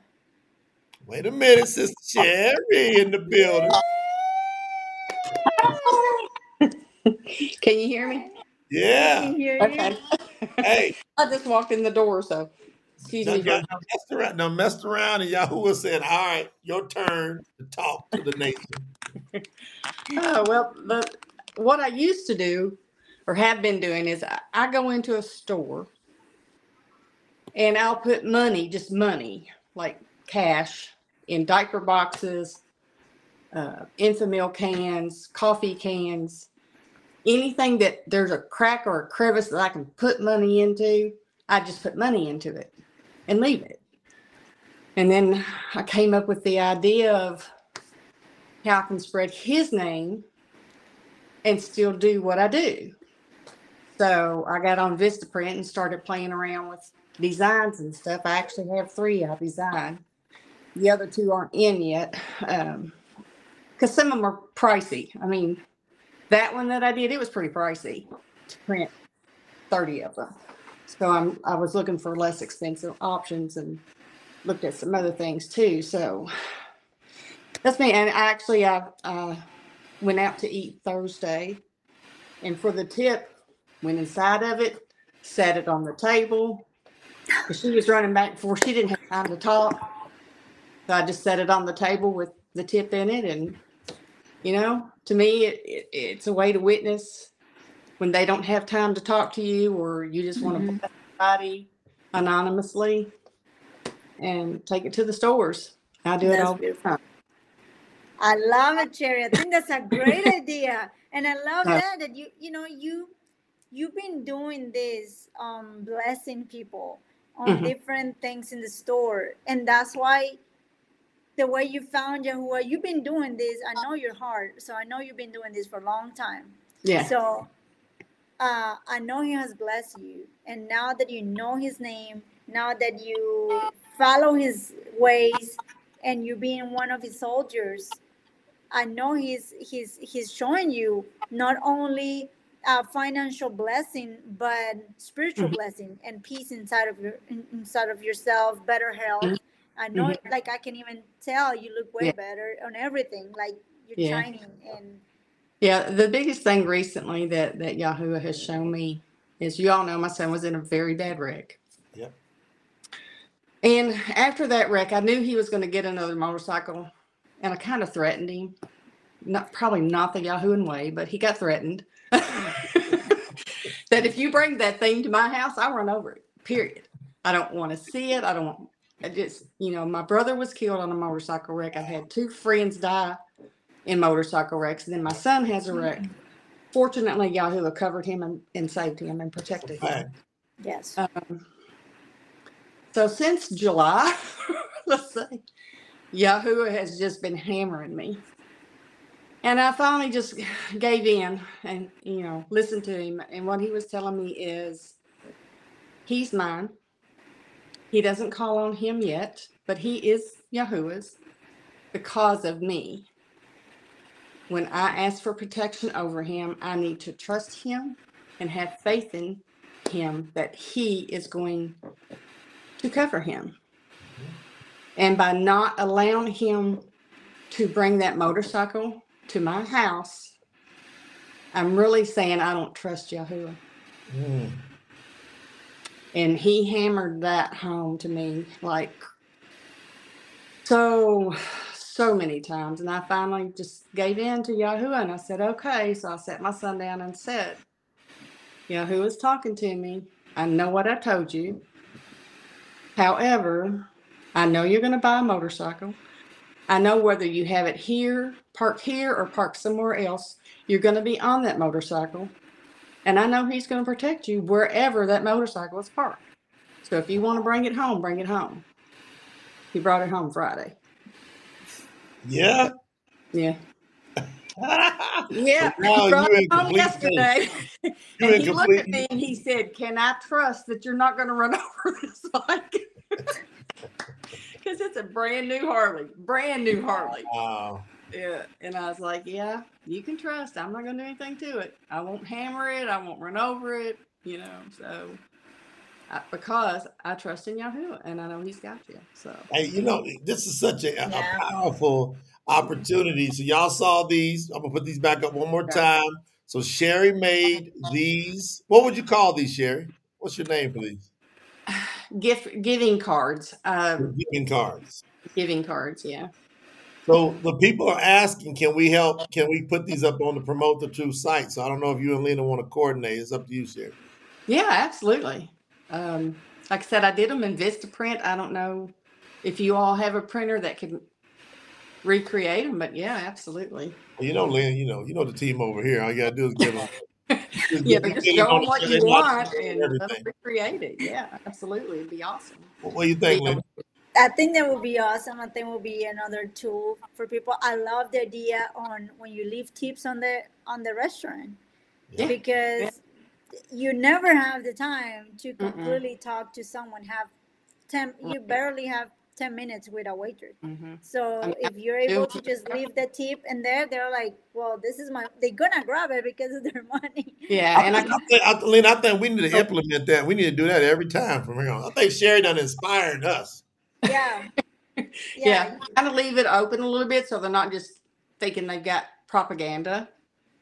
Wait a minute, Sister Sherry in the building. Can you hear me? Yeah. I can hear you. Okay. Hey. I just walked in the door, so excuse now, me. Y'all messed around, now messed around and Yahuwah said, all right, your turn to talk to the nation. Oh, well, the, what I used to do or have been doing is I, I go into a store and I'll put money, just money, like cash, in diaper boxes, uh, Infamil cans, coffee cans, anything that there's a crack or a crevice that I can put money into, I just put money into it and leave it. And then I came up with the idea of how I can spread his name and still do what I do. So I got on Vistaprint and started playing around with designs and stuff. I actually have three I designed. The other two aren't in yet um because some of them are pricey. I mean, that one that I did, it was pretty pricey to print thirty of them. So I'm I was looking for less expensive options and looked at some other things too. So that's me. And actually I uh went out to eat Thursday, and for the tip went inside of it, set it on the table. She was running back before. She didn't have time to talk. So I just set it on the table with the tip in it. And, you know, to me, it, it, it's a way to witness when they don't have time to talk to you or you just want mm-hmm. to bless somebody anonymously and take it to the stores. I do that's it all beautiful. The time. I love it, Sherry. I think that's a great idea. And I love uh, that, that you, you know, you, you've been doing this, um, blessing people on mm-hmm. different things in the store. And that's why the way you found Yahuwah, you've been doing this. I know your heart. So I know you've been doing this for a long time. Yeah. So uh, I know he has blessed you. And now that you know his name, now that you follow his ways and you being one of his soldiers, I know he's he's he's showing you not only a financial blessing, but spiritual mm-hmm. blessing and peace inside of your inside of yourself, better health. Mm-hmm. I know, mm-hmm. like I can even tell you look way yeah. better on everything. Like you're yeah. shining. And yeah, the biggest thing recently that that Yahuwah has shown me is, you all know my son was in a very bad wreck. Yep. And after that wreck, I knew he was going to get another motorcycle. And I kind of threatened him, not probably not the Yahooan way, but he got threatened that if you bring that thing to my house, I'll run over it, period. I don't want to see it. I don't want, I just, you know, my brother was killed on a motorcycle wreck. I've had two friends die in motorcycle wrecks. And then my son has a wreck. Mm-hmm. Fortunately, Yahuwah covered him and, and saved him and protected him. Right. Yes. Um, so since July, let's say, Yahuwah has just been hammering me, and I finally just gave in and, you know, listened to him. And what he was telling me is, he's mine. He doesn't call on him yet, but he is Yahuwah's because of me. When I ask for protection over him, I need to trust him and have faith in him that he is going to cover him. And by not allowing him to bring that motorcycle to my house, I'm really saying I don't trust Yahuwah. Mm. And he hammered that home to me like so, so many times. And I finally just gave in to Yahuwah and I said, okay. So I sat my son down and said, Yahuwah's talking to me. I know what I told you. However, I know you're going to buy a motorcycle. I know whether you have it here, parked here, or parked somewhere else, you're going to be on that motorcycle. And I know he's going to protect you wherever that motorcycle is parked. So if you want to bring it home, bring it home. He brought it home Friday. Yeah. Yeah. yeah. Wow, he brought it home yesterday. And he looked at me and he said, can I trust that you're not going to run over this bike? Because it's a brand new Harley, brand new Harley. Wow. Yeah. And I was like, yeah, you can trust. I'm not going to do anything to it. I won't hammer it. I won't run over it. You know, so I, because I trust in Yahuwah and I know he's got you. So, hey, you know, this is such a, yeah. a powerful opportunity. So y'all saw these. I'm going to put these back up one more time. So Sherry made these. What would you call these, Sherry? What's your name for these? Gift giving cards. Um, giving cards. Giving cards, yeah. So the people are asking, can we help? Can we put these up on the Promote the Truth site? So I don't know if you and Lena want to coordinate. It's up to you, Sherry. Yeah, absolutely. Um, like I said, I did them in Vistaprint. I don't know if you all have a printer that can recreate them, but yeah, absolutely. You know, Lena, you know, you know the team over here. All you gotta do is give them. Just yeah, but just show them what you want and recreate it. Yeah, absolutely. It'd be awesome. Well, what do you think, Lynn? I think that would be awesome. I think it would be another tool for people. I love the idea on when you leave tips on the on the restaurant. Yeah. Because yeah. you never have the time to completely mm-hmm. talk to someone. Have ten, you barely have ten minutes with a waiter. Mm-hmm. So I mean, if you're able to just leave the tip in there, they're like, well, this is my, they're gonna grab it because of their money. Yeah. I and think, I, think, I, think, Lynn, I think we need to implement that. We need to do that every time from here on. I think Sherry done inspired us. Yeah. yeah. yeah. Kind of leave it open a little bit so they're not just thinking they've got propaganda.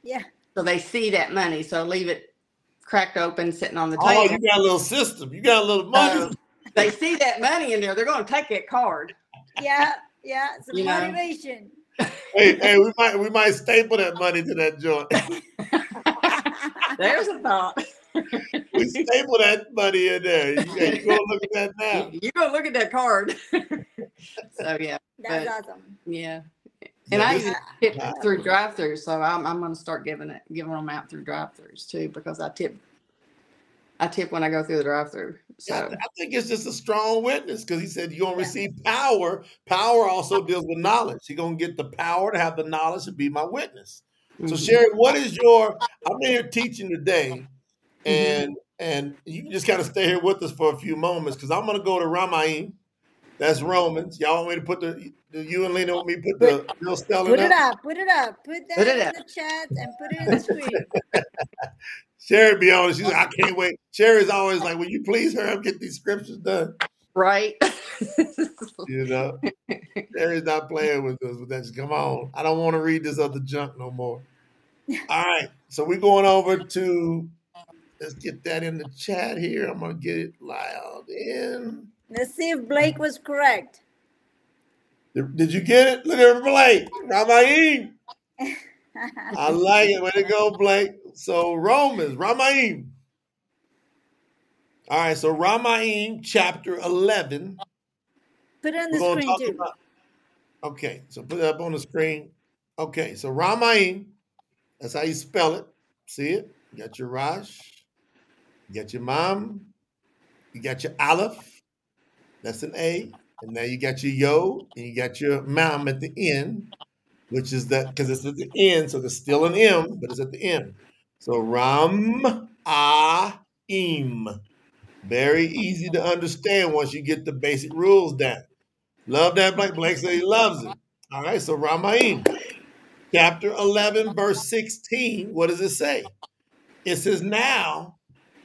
Yeah. So they see that money. So leave it cracked open, sitting on the table. Oh, you got a little system. You got a little money. Um, They see that money in there, they're going to take that card. Yeah, yeah, it's a you motivation. Hey, hey, we might we might staple that money to that joint. There's a thought. We staple that money in there. You're going to look at that now. You're going to look at that card. So, yeah. That's but, awesome. Yeah. And yeah, I even tip wow. through drive-thrus, so I'm, I'm going to start giving it, giving them out through drive-thrus, too, because I tip I tip when I go through the drive-through. So yeah, I think it's just a strong witness because he said you're going to receive power. Power also deals with knowledge. You're going to get the power to have the knowledge to be my witness. Mm-hmm. So, Sherry, what is your – I'm here teaching today, and mm-hmm. and you can just kind of stay here with us for a few moments because I'm going to go to Ramayim. That's Romans. Y'all want me to put the – you and Lena want me to put the – put, put it up. up. Put it up. Put that put in the up. chat and put it in the screen. Sherry, be honest, she's like, I can't wait. Sherry's always like, will you please hurry up, get these scriptures done? Right. You know? Sherry's not playing with us with that. She's, come on. I don't want to read this other junk no more. All right. So we're going over to, let's get that in the chat here. I'm going to get it loud in. Let's see if Blake was correct. Did, did you get it? Look at Blake. Ramayim. I like it. Way to go, Blake. So Romans, Ramayim. All right, so Ramayim chapter eleven. Put it on the screen, too. About, okay, so put it up on the screen. Okay, so Ramayim, that's how you spell it. See it? You got your Rosh. You got your Mom. You got your Aleph. That's an A. And now you got your Yod. And you got your Mom at the end. Which is that, because it's at the end, so there's still an M, but it's at the end. So Ram-A-Im. Very easy to understand once you get the basic rules down. Love that, Blake. Blake said he loves it. All right, so Ramayim. Chapter eleven, verse sixteen, what does it say? It says, now,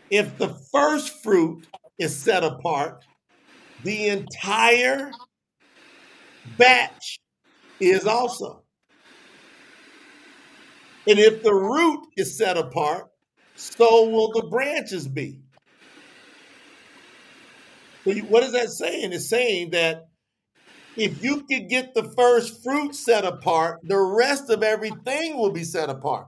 if the first fruit is set apart, the entire batch is also. And if the root is set apart, so will the branches be. So you, what is that saying? It's saying that if you could get the first fruit set apart, the rest of everything will be set apart.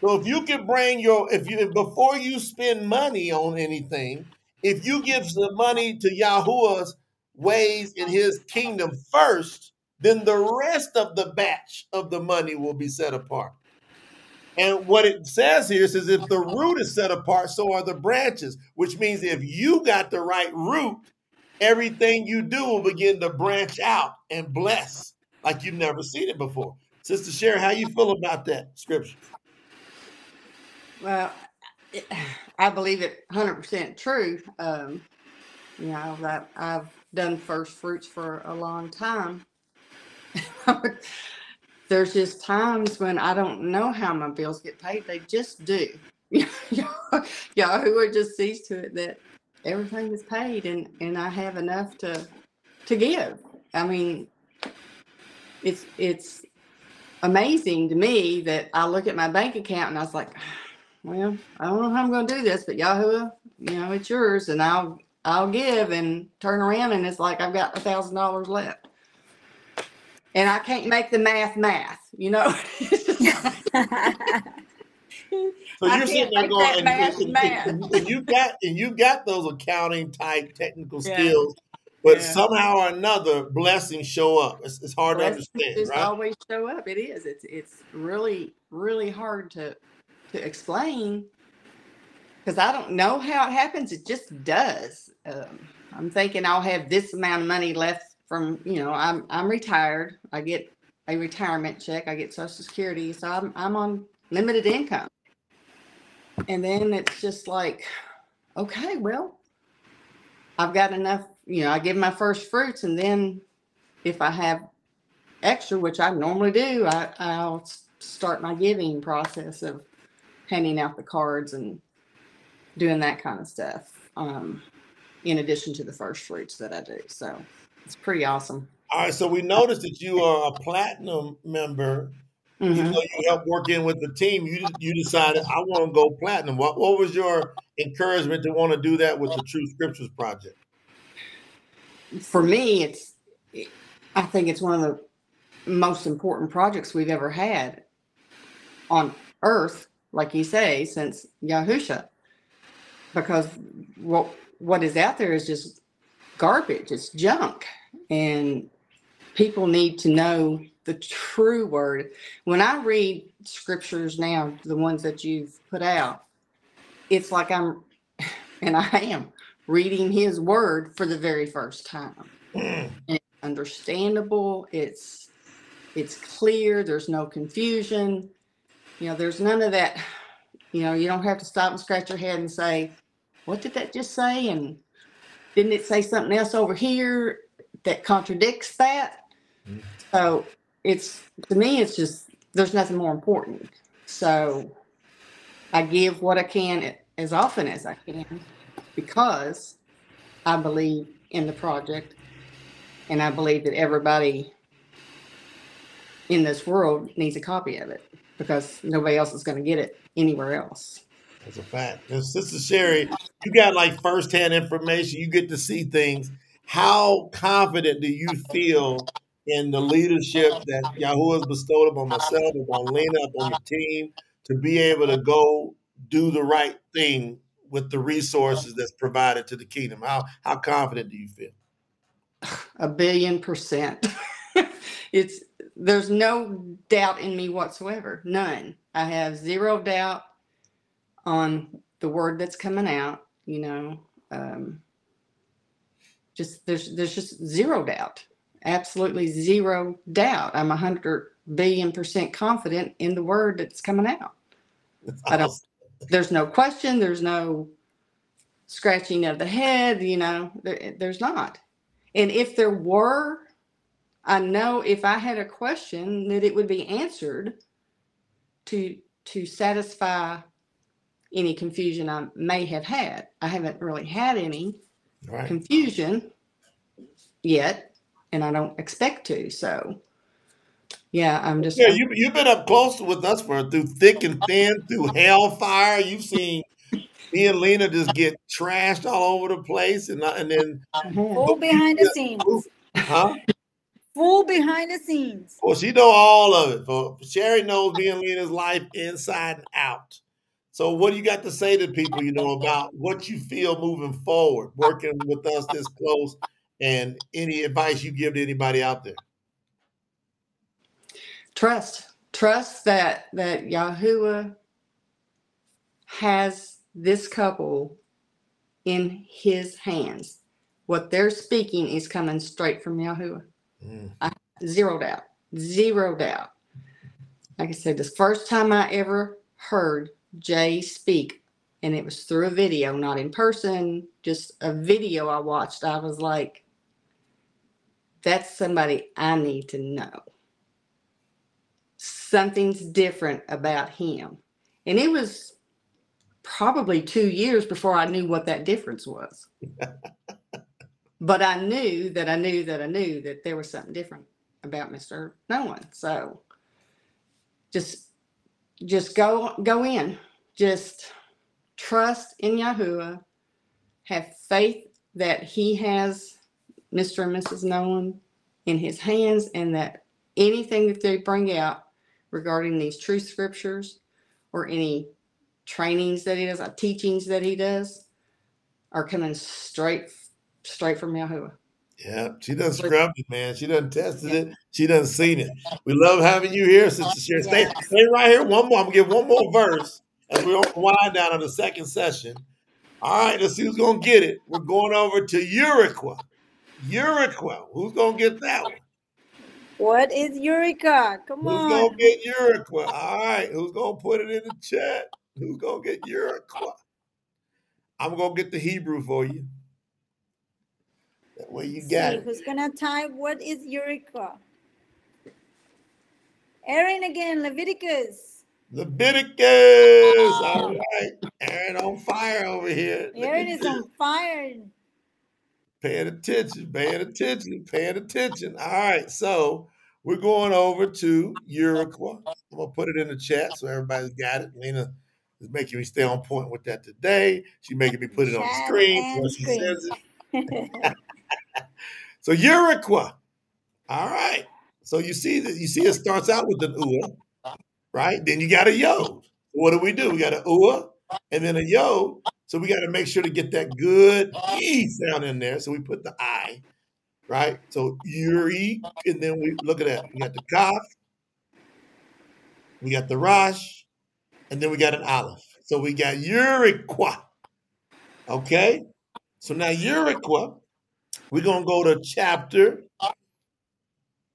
So if you could bring your, if you, before you spend money on anything, if you give the money to Yahuwah's ways in his kingdom first, then the rest of the batch of the money will be set apart. And what it says here says if the root is set apart, so are the branches, which means if you got the right root, everything you do will begin to branch out and bless like you've never seen it before. Sister Sherry, how you feel about that scripture? Well, it, I believe it one hundred percent true. Um, you know, that I've done first fruits for a long time. There's just times when I don't know how my bills get paid. They just do. Yahuwah just sees to it that everything is paid and, and I have enough to to give. I mean, it's it's amazing to me that I look at my bank account and I was like, well, I don't know how I'm going to do this, but Yahuwah, you know, it's yours. And I'll, I'll give and turn around and it's like I've got one thousand dollars left. And I can't make the math math, you know. So you're sitting there going, and, math, and, math. and you got and you got those accounting type technical yeah. skills, but yeah. somehow or another, blessings show up. It's, it's hard blessings to understand, just right? Always show up. It is. It's it's really really hard to to explain because I don't know how it happens. It just does. Um, I'm thinking I'll have this amount of money left. From, you know, I'm I'm retired. I get a retirement check. I get Social Security. So I'm I'm on limited income. And then it's just like, okay, well, I've got enough. You know, I give my first fruits. And then if I have extra, which I normally do, I, I'll start my giving process of handing out the cards and doing that kind of stuff. Um, in addition to the first fruits that I do. So. It's pretty awesome. All right, so we noticed that you are a platinum member. Mm-hmm. Even though you help work in with the team, you you decided I want to go platinum. What what was your encouragement to want to do that with the True Scriptures Project? For me, it's I think it's one of the most important projects we've ever had on Earth, like you say, since Yahusha, because what what is out there is just garbage. It's junk. And people need to know the true word. When I read scriptures now, the ones that you've put out, it's like I'm and I am reading his word for the very first time. Mm. It's understandable. It's it's clear. There's no confusion. You know, there's none of that. You know, you don't have to stop and scratch your head and say, what did that just say? And didn't it say something else over here that contradicts that? Mm. So it's, to me, it's just, there's nothing more important. So I give what I can as often as I can, because I believe in the project, and I believe that everybody in this world needs a copy of it, because nobody else is going to get it anywhere else. That's a fact. And Sister Sherry, you got like firsthand information. You get to see things. How confident do you feel in the leadership that Yahuwah has bestowed upon myself, upon Lena, upon your team, to be able to go do the right thing with the resources that's provided to the kingdom? How how confident do you feel? A billion percent. It's there's no doubt in me whatsoever. None. I have zero doubt on the word that's coming out. You know, um, just there's there's just zero doubt. Absolutely zero doubt. I'm a hundred billion percent confident in the word that's coming out. I don't. There's no question. There's no scratching of the head. You know, there, there's not. And if there were, I know if I had a question that it would be answered to to satisfy any confusion I may have had. I haven't really had any right. confusion yet, and I don't expect to. So. Yeah, I'm just. Yeah, you, you've been up close with us for through thick and thin, through hellfire. You've seen me and Lena just get trashed all over the place, and and then full behind the scenes, huh? Full behind the scenes. Well, she know all of it. But Sherry knows me and Lena's life inside and out. So, what do you got to say to people you know about what you feel moving forward, working with us this close, and any advice you give to anybody out there? Trust, trust that, that Yahuwah has this couple in his hands. What they're speaking is coming straight from Yahuwah. Mm. I, zero doubt, zero doubt. Like I said, the first time I ever heard Jay speak, and it was through a video, not in person, just a video I watched. I was like, that's somebody I need to know. Something's different about him. And it was probably two years before I knew what that difference was. But I knew that I knew that I knew that there was something different about Mister No One. So just just go go in. Just trust in Yahuwah. Have faith that he has Mister and Missus No One in his hands, and that anything that they bring out regarding these true scriptures or any trainings that he does, or teachings that he does, are coming straight straight from Yahuwah. Yeah, she done scrubbed it, man. She done tested yeah. it. She done seen it. We love having you here, Sister Sherry. Stay, yeah. stay right here. One more. I'm going to give one more verse as we wind down on the second session. All right, let's see who's going to get it. We're going over to Eureka. Eureka. Who's going to get that one? What is Eureka? Come Who's on. Who's going to get Eureka? All right. Who's going to put it in the chat? Who's going to get Eureka? I'm going to get the Hebrew for you. That way you See, got it. Who's going to type what is Eureka? Aaron again, Leviticus. Leviticus. Oh. All right. Aaron on fire over here. Aaron is on fire. Paying attention, paying attention, paying attention. All right, so we're going over to Eureka. I'm going to put it in the chat so everybody's got it. Lena is making me stay on point with that today. She's making me put it on the screen when she says it. So Eureka. All right. So you see that you see it starts out with an ua, right? Then you got a yod. What do we do? We got an ua and then a yod. So we got to make sure to get that good E sound in there. So we put the I, right? So Uri, and then we look at that. We got the Kaf, we got the Rosh, and then we got an Aleph. So we got Eureka. Okay? So now Eureka, we're going to go to chapter,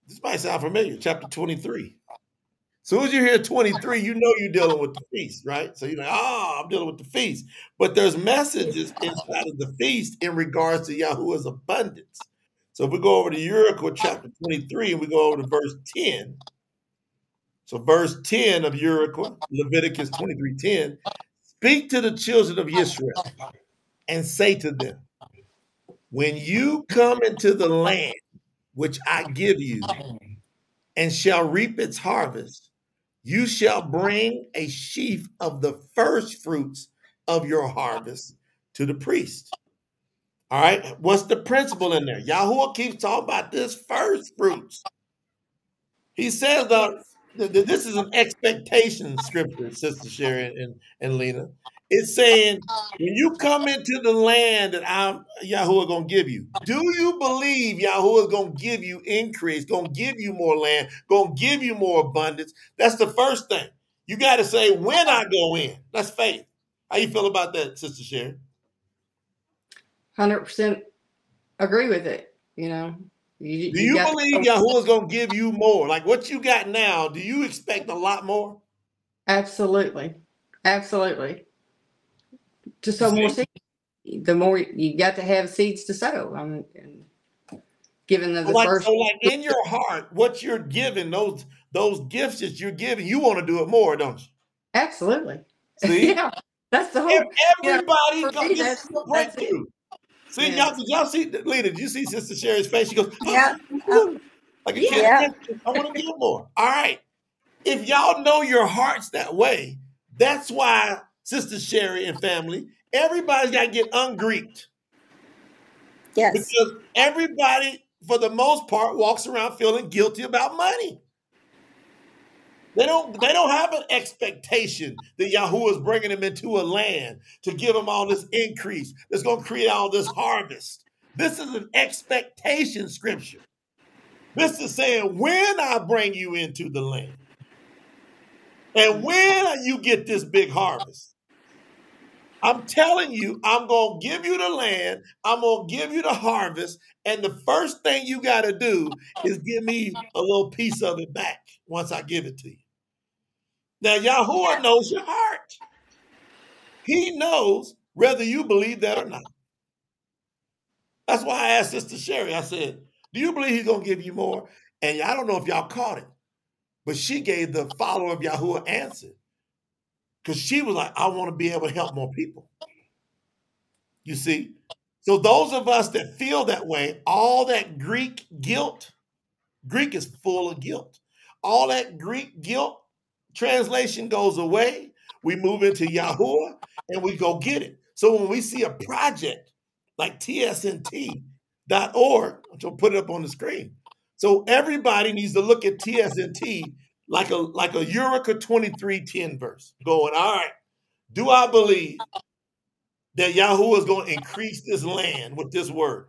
this might sound familiar, chapter twenty-three. As soon as you hear twenty-three, you know you're dealing with the feast, right? So you're like, oh, I'm dealing with the feast. But there's messages inside of the feast in regards to Yahuwah's abundance. So if we go over to Eureka chapter twenty-three and we go over to verse ten. So verse ten of Eureka, Leviticus twenty-three ten, speak to the children of Israel and say to them, when you come into the land which I give you and shall reap its harvest, you shall bring a sheaf of the first fruits of your harvest to the priest. All right, what's the principle in there? Yahuwah keeps talking about this first fruits. He says uh, that this is an expectation scripture, Sister Sherry and, and Lena. It's saying, when you come into the land that I'm, Yahuwah going to give you, do you believe Yahuwah is going to give you increase, going to give you more land, going to give you more abundance? That's the first thing. You got to say, when I go in. That's faith. How you feel about that, Sister Sherry? one hundred percent agree with it, you know. You, do you, you believe Yahuwah is going to give you more? Like what you got now, do you expect a lot more? Absolutely. Absolutely. To sow more seeds, the more you got to have seeds to sow. I'm given the, the like, first. So, like in your heart, what you're giving, those those gifts that you're giving, you want to do it more, don't you? Absolutely. See, yeah, that's the whole. If everybody yeah, goes that's, a breakthrough. See, yeah. y'all, did y'all see, Lena? Did you see Sister Sherry's face? She goes, oh, yeah, oh, like a yeah. kid. I want to give more. All right. If y'all know your hearts that way, that's why. Sister Sherry and family, everybody's got to get ungreeped. Yes. Because everybody, for the most part, walks around feeling guilty about money. They don't, they don't have an expectation that Yahuwah is bringing them into a land to give them all this increase that's going to create all this harvest. This is an expectation scripture. This is saying, when I bring you into the land, and when you get this big harvest, I'm telling you, I'm going to give you the land. I'm going to give you the harvest. And the first thing you got to do is give me a little piece of it back once I give it to you. Now, Yahuwah knows your heart. He knows whether you believe that or not. That's why I asked Sister Sherry, I said, do you believe he's going to give you more? And I don't know if y'all caught it, but she gave the follower of Yahuwah answer because she was like, I want to be able to help more people. You see? So those of us that feel that way, all that Greek guilt, Greek is full of guilt. All that Greek guilt translation goes away. We move into Yahuwah and we go get it. So when we see a project like T S N T dot org, I'm going to put it up on the screen. So everybody needs to look at T S N T like a like a Eureka twenty-three ten verse, going, all right, do I believe that Yahuwah is going to increase this land with this word?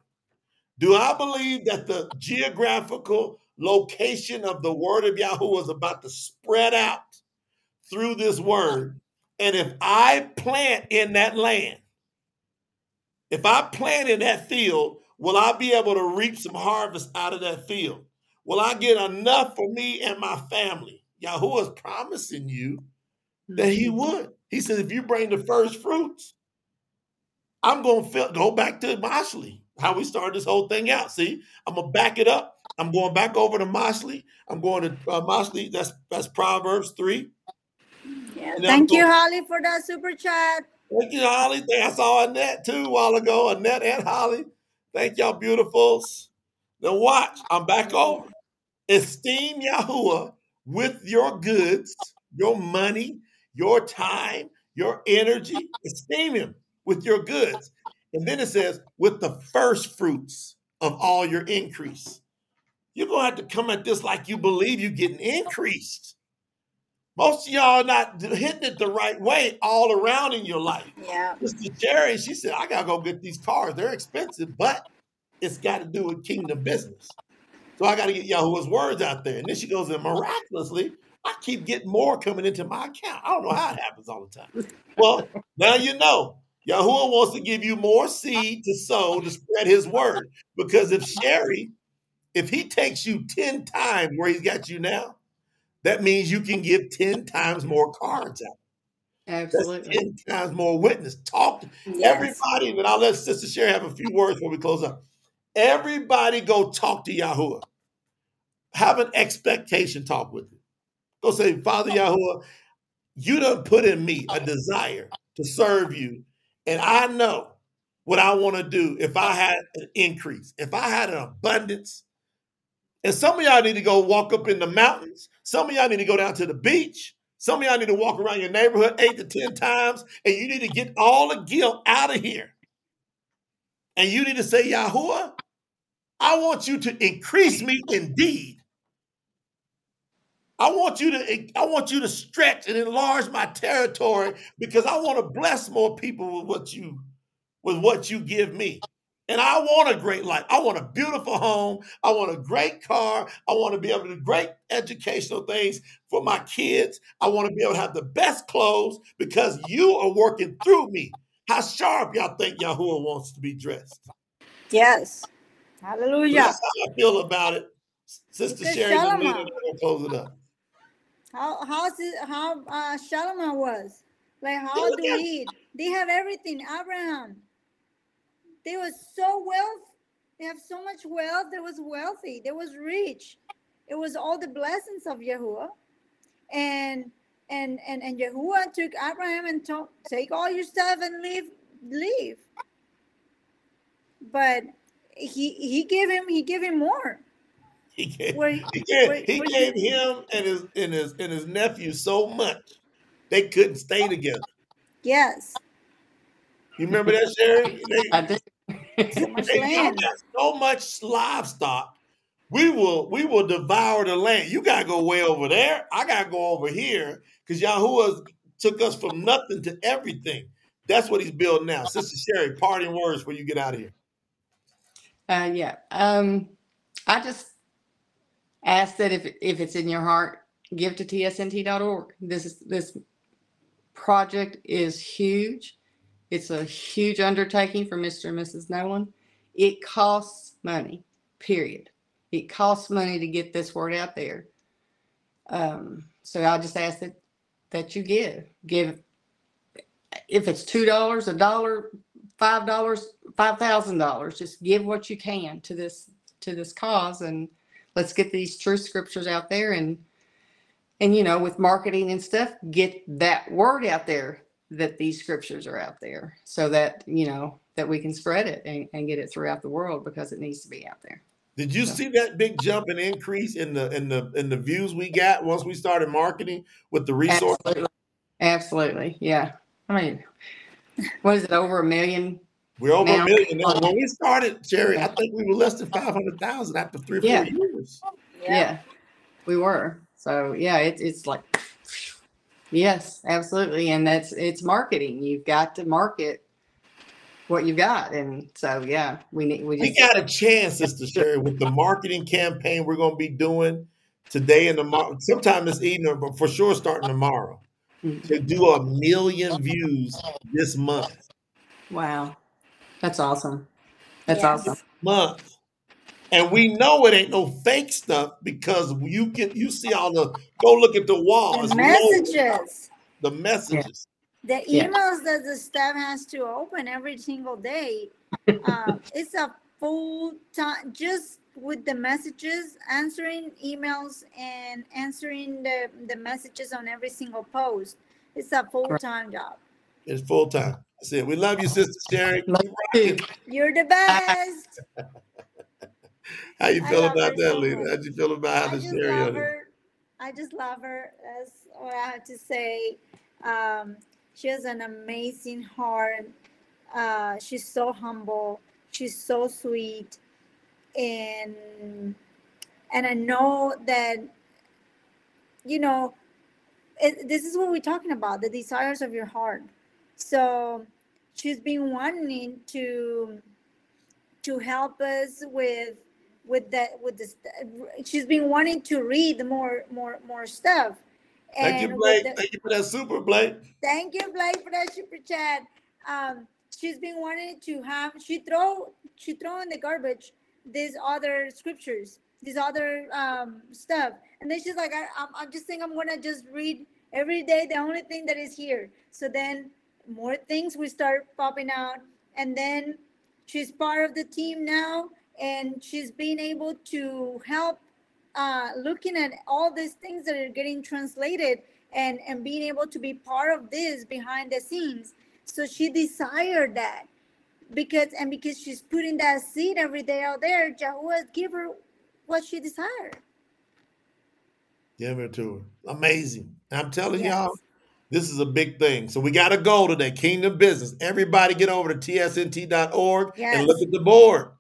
Do I believe that the geographical location of the word of Yahuwah is about to spread out through this word? And if I plant in that land, if I plant in that field, will I be able to reap some harvest out of that field? Will I get enough for me and my family? Yahuwah is promising you that he would. He says, if you bring the first fruits, I'm going to go back to Mishlei, how we started this whole thing out. See, I'm going to back it up. I'm going back over to Mishlei. I'm going to uh, Mishlei. That's, that's Proverbs three. Yeah, thank you, Holly, for that super chat. Thank you, Holly. I saw Annette, too, a while ago. Annette and Holly. Thank y'all, beautifuls. Now watch, I'm back over. Esteem Yahuwah with your goods, your money, your time, your energy. Esteem him with your goods. And then it says, with the first fruits of all your increase. You're going to have to come at this like you believe you're getting increased. Most of y'all are not hitting it the right way all around in your life. Yeah. Sister Jerry, she said, I got to go get these cars. They're expensive, but it's got to do with kingdom business. So I got to get Yahuwah's words out there. And then she goes, and miraculously, I keep getting more coming into my account. I don't know how it happens all the time. Well, now you know. Yahuwah wants to give you more seed to sow to spread his word. Because if Sherry, if he takes you ten times where he's got you now, that means you can give ten times more cards out. Absolutely. That's ten times more witness. Talk to yes. everybody. And I'll let Sister Sherry have a few words before we close up. Everybody go talk to Yahuwah. Have an expectation talk with him. Go say, Father Yahuwah, you done put in me a desire to serve you. And I know what I want to do if I had an increase, if I had an abundance. And some of y'all need to go walk up in the mountains. Some of y'all need to go down to the beach. Some of y'all need to walk around your neighborhood eight to ten times. And you need to get all the guilt out of here. And you need to say, Yahuwah, I want you to increase me indeed. I want you to I want you to stretch and enlarge my territory because I want to bless more people with what you with what you give me. And I want a great life. I want a beautiful home. I want a great car. I want to be able to do great educational things for my kids. I want to be able to have the best clothes because you are working through me. How sharp y'all think Yahuwah wants to be dressed? Yes. Hallelujah. So that's how I feel about it. Sister Sherry, I'm going to close it up. How how how uh, Solomon was like? How do we eat? They have everything. Abraham, they were so wealth. They have so much wealth. They was wealthy. They was rich. It was all the blessings of Yahuwah, and and and and Yahuwah took Abraham and to- take all your stuff and leave leave. But he he gave him he gave him more. He gave, wait, he gave, wait, he wait, gave wait. him and his and his and his nephew so much they couldn't stay together. Yes. You remember that, Sherry? They, I did. So much they land. Got so much livestock. We will we will devour the land. You gotta go way over there. I gotta go over here because Yahuwah took us from nothing to everything. That's what he's building now. Sister Sherry, parting words before you get out of here. Uh, yeah. Um, I just ask that if if it's in your heart, give to T S N T dot org. This is, this project is huge. It's a huge undertaking for Mister and Missus Nolan. It costs money, period. It costs money to get this word out there. Um, so I'll just ask that, that you give. Give if it's two dollars, one dollar, five dollars, five thousand dollars. Just give what you can to this to this cause and let's get these true scriptures out there and, and, you know, with marketing and stuff, get that word out there that these scriptures are out there so that, you know, that we can spread it and, and get it throughout the world because it needs to be out there. Did you so. see that big jump and increase in the, in the, in the views we got once we started marketing with the resources? Absolutely. Absolutely. Yeah. I mean, what is it? Over a million. We're over now, a million. Now, when we started, Sherry, I think we were less than five hundred thousand after three or yeah. four years. Yeah. yeah, we were. So, yeah, it, it's like, yes, absolutely. And that's it's marketing. You've got to market what you've got. And so, yeah, we need. We, just, we got a chance, Sister Sherry, with the marketing campaign we're going to be doing today and tomorrow, sometime this evening, but for sure starting tomorrow, mm-hmm. to do a million views this month. Wow. That's awesome. That's yes. awesome. Month. And we know it ain't no fake stuff because you can you see all the go look at the walls. The messages. The messages. Yeah. The emails yeah. that the staff has to open every single day. Uh, it's a full time just with the messages, answering emails and answering the, the messages on every single post. It's a full time job. It's full time. That's it. We love you, Sister Sherry. You're the best. How you feel about that, Lena? How you feel about how the Sherry? I just love her. That's what I have to say. Um, she has an amazing heart. Uh, she's so humble. She's so sweet, and and I know that you know. It, this is what we're talking about, the desires of your heart. So she's been wanting to to help us with with that with this she's been wanting to read more more more stuff. And thank you, Blake. The, thank you for that super Blake. Thank you, Blake, for that super chat. Um she's been wanting to have, she throw, she throw in the garbage these other scriptures, these other um, stuff. And then she's like, I, I'm, I'm just saying I'm going to just read every day the only thing that is here. So then more things will start popping out. And then she's part of the team now, and she's been able to help uh, looking at all these things that are getting translated and, and being able to be part of this behind the scenes. So she desired that, because, and because she's putting that seed every day out there, Jehovah give her what she desired. Give it to her. Amazing. I'm telling yes. y'all, this is a big thing. So we got to go today. Kingdom business. Everybody get over to T S N T dot org yes. and look at the board.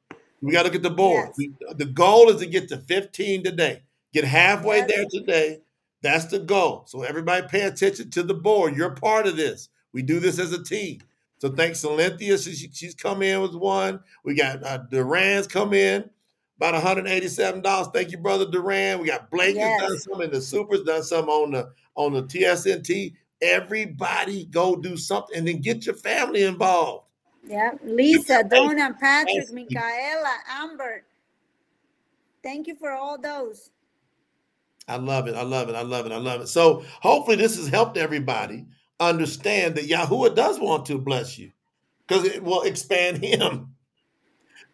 We got to look at the board. Yes. We, the goal is to get to fifteen today. Get halfway yes. there today. That's the goal. So everybody pay attention to the board. You're part of this. We do this as a team. So thanks to Cynthia. She, she's come in with one. We got uh, Duran's come in. About one hundred eighty-seven dollars. Thank you, brother Duran. We got Blake yes. has done some, and the Super's done some on the on the T S N T. Everybody go do something, and then get your family involved. Yeah, Lisa, Donna, Patrick, Micaela, Amber. Thank you for all those. I love it. I love it. I love it. I love it. So hopefully this has helped everybody understand that Yahuwah does want to bless you, because it will expand him.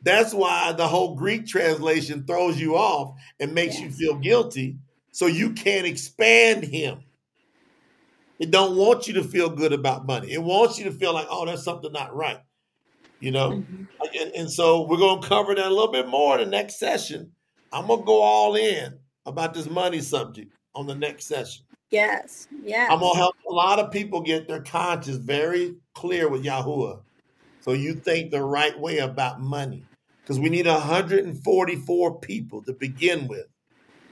That's why the whole Greek translation throws you off and makes yes. you feel guilty, so you can't expand him. It don't want you to feel good about money. It wants you to feel like, oh, there's something not right, you know? Mm-hmm. And, and so we're going to cover that a little bit more in the next session. I'm going to go all in about this money subject on the next session. Yes, yes. I'm going to help a lot of people get their conscience very clear with Yahuwah, so you think the right way about money. Because we need one hundred forty-four people to begin with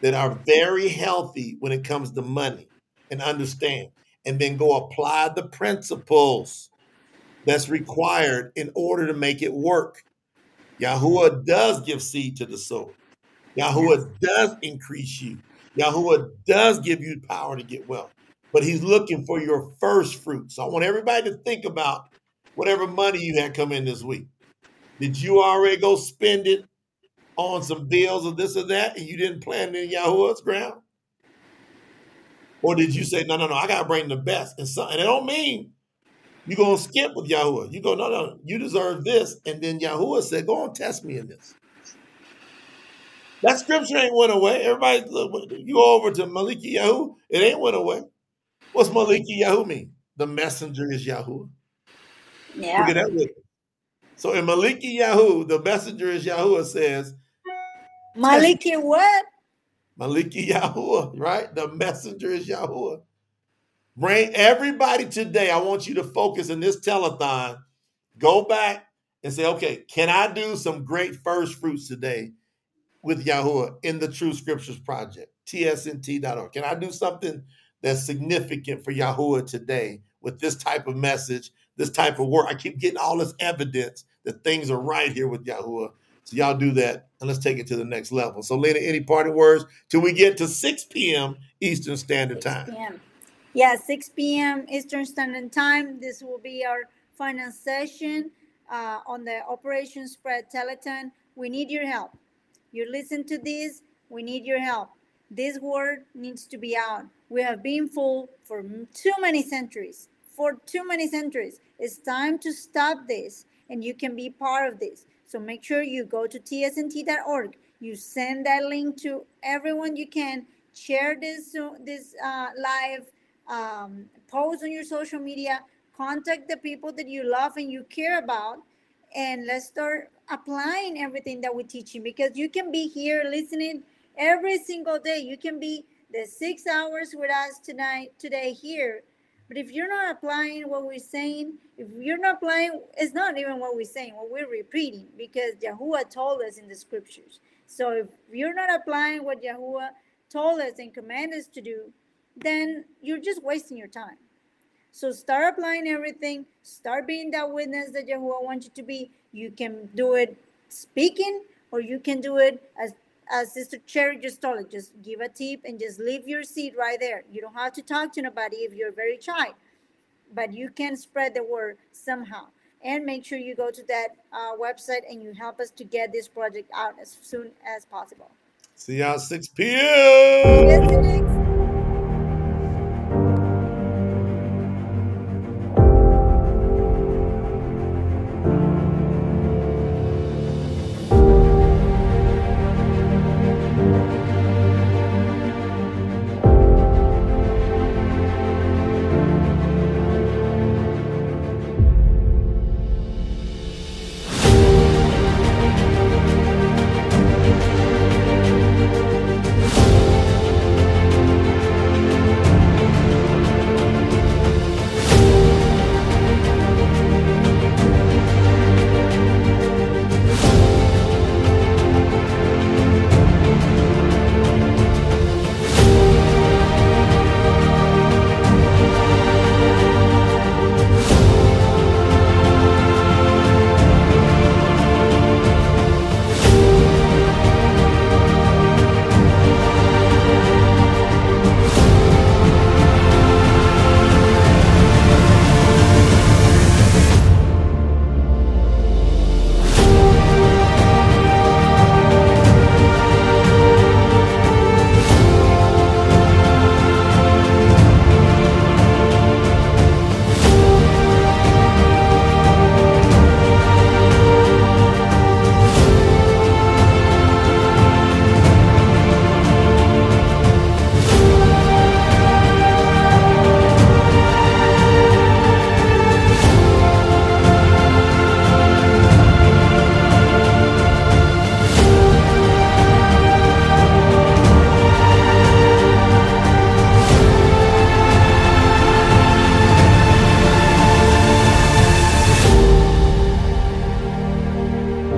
that are very healthy when it comes to money and understand, and then go apply the principles that's required in order to make it work. Yahuwah does give seed to the soul. Yahuwah does increase you. Yahuwah does give you power to get wealth, but he's looking for your first fruit. So I want everybody to think about whatever money you had come in this week. Did you already go spend it on some bills or this or that, and you didn't plan it in Yahuwah's ground? Or did you say, no, no, no, I got to bring the best? And, so, and it don't mean you're going to skip with Yahuwah. You go, no, no, you deserve this. And then Yahuwah said, go on, test me in this. That scripture ain't went away. Everybody, you go over to Maliki Yahu, it ain't went away. What's Maliki Yahu mean? The messenger is Yahuwah. Yeah. Look at that with it. So in Maliki Yahu, the messenger is Yahuwah says, Maliki what? Maliki Yahuwah, right? The messenger is Yahuwah. Bring everybody today. I want you to focus in this telethon. Go back and say, okay, can I do some great first fruits today with Yahuwah in the True Scriptures Project? T S N T dot org. Can I do something that's significant for Yahuwah today with this type of message, this type of work? I keep getting all this evidence that things are right here with Yahuwah. So y'all do that, and let's take it to the next level. So, Lena, any parting words till we get to six p.m. Eastern Standard Time? six p m Yeah, six p.m. Eastern Standard Time. This will be our final session uh, on the Operation Spread Telethon. We need your help. You listen to this. We need your help. This word needs to be out. We have been fooled for too many centuries. For too many centuries. It's time to stop this, and you can be part of this. So make sure you go to T S N T dot org. You send that link to everyone you can. Share this this uh, live, um, post on your social media. Contact the people that you love and you care about, and let's start applying everything that we're teaching, because you can be here listening every single day. You can be the six hours with us tonight, today here. But if you're not applying what we're saying, if you're not applying, it's not even what we're saying, what we're repeating, because Yahuwah told us in the scriptures. So if you're not applying what Yahuwah told us and commanded us to do, then you're just wasting your time. So start applying everything. Start being that witness that Yahuwah wants you to be. You can do it speaking, or you can do it as, as Sister Cherry just told it, just give a tip and just leave your seed right there. You don't have to talk to nobody if you're very shy, but you can spread the word somehow. And make sure you go to that uh, website and you help us to get this project out as soon as possible. See y'all at six p m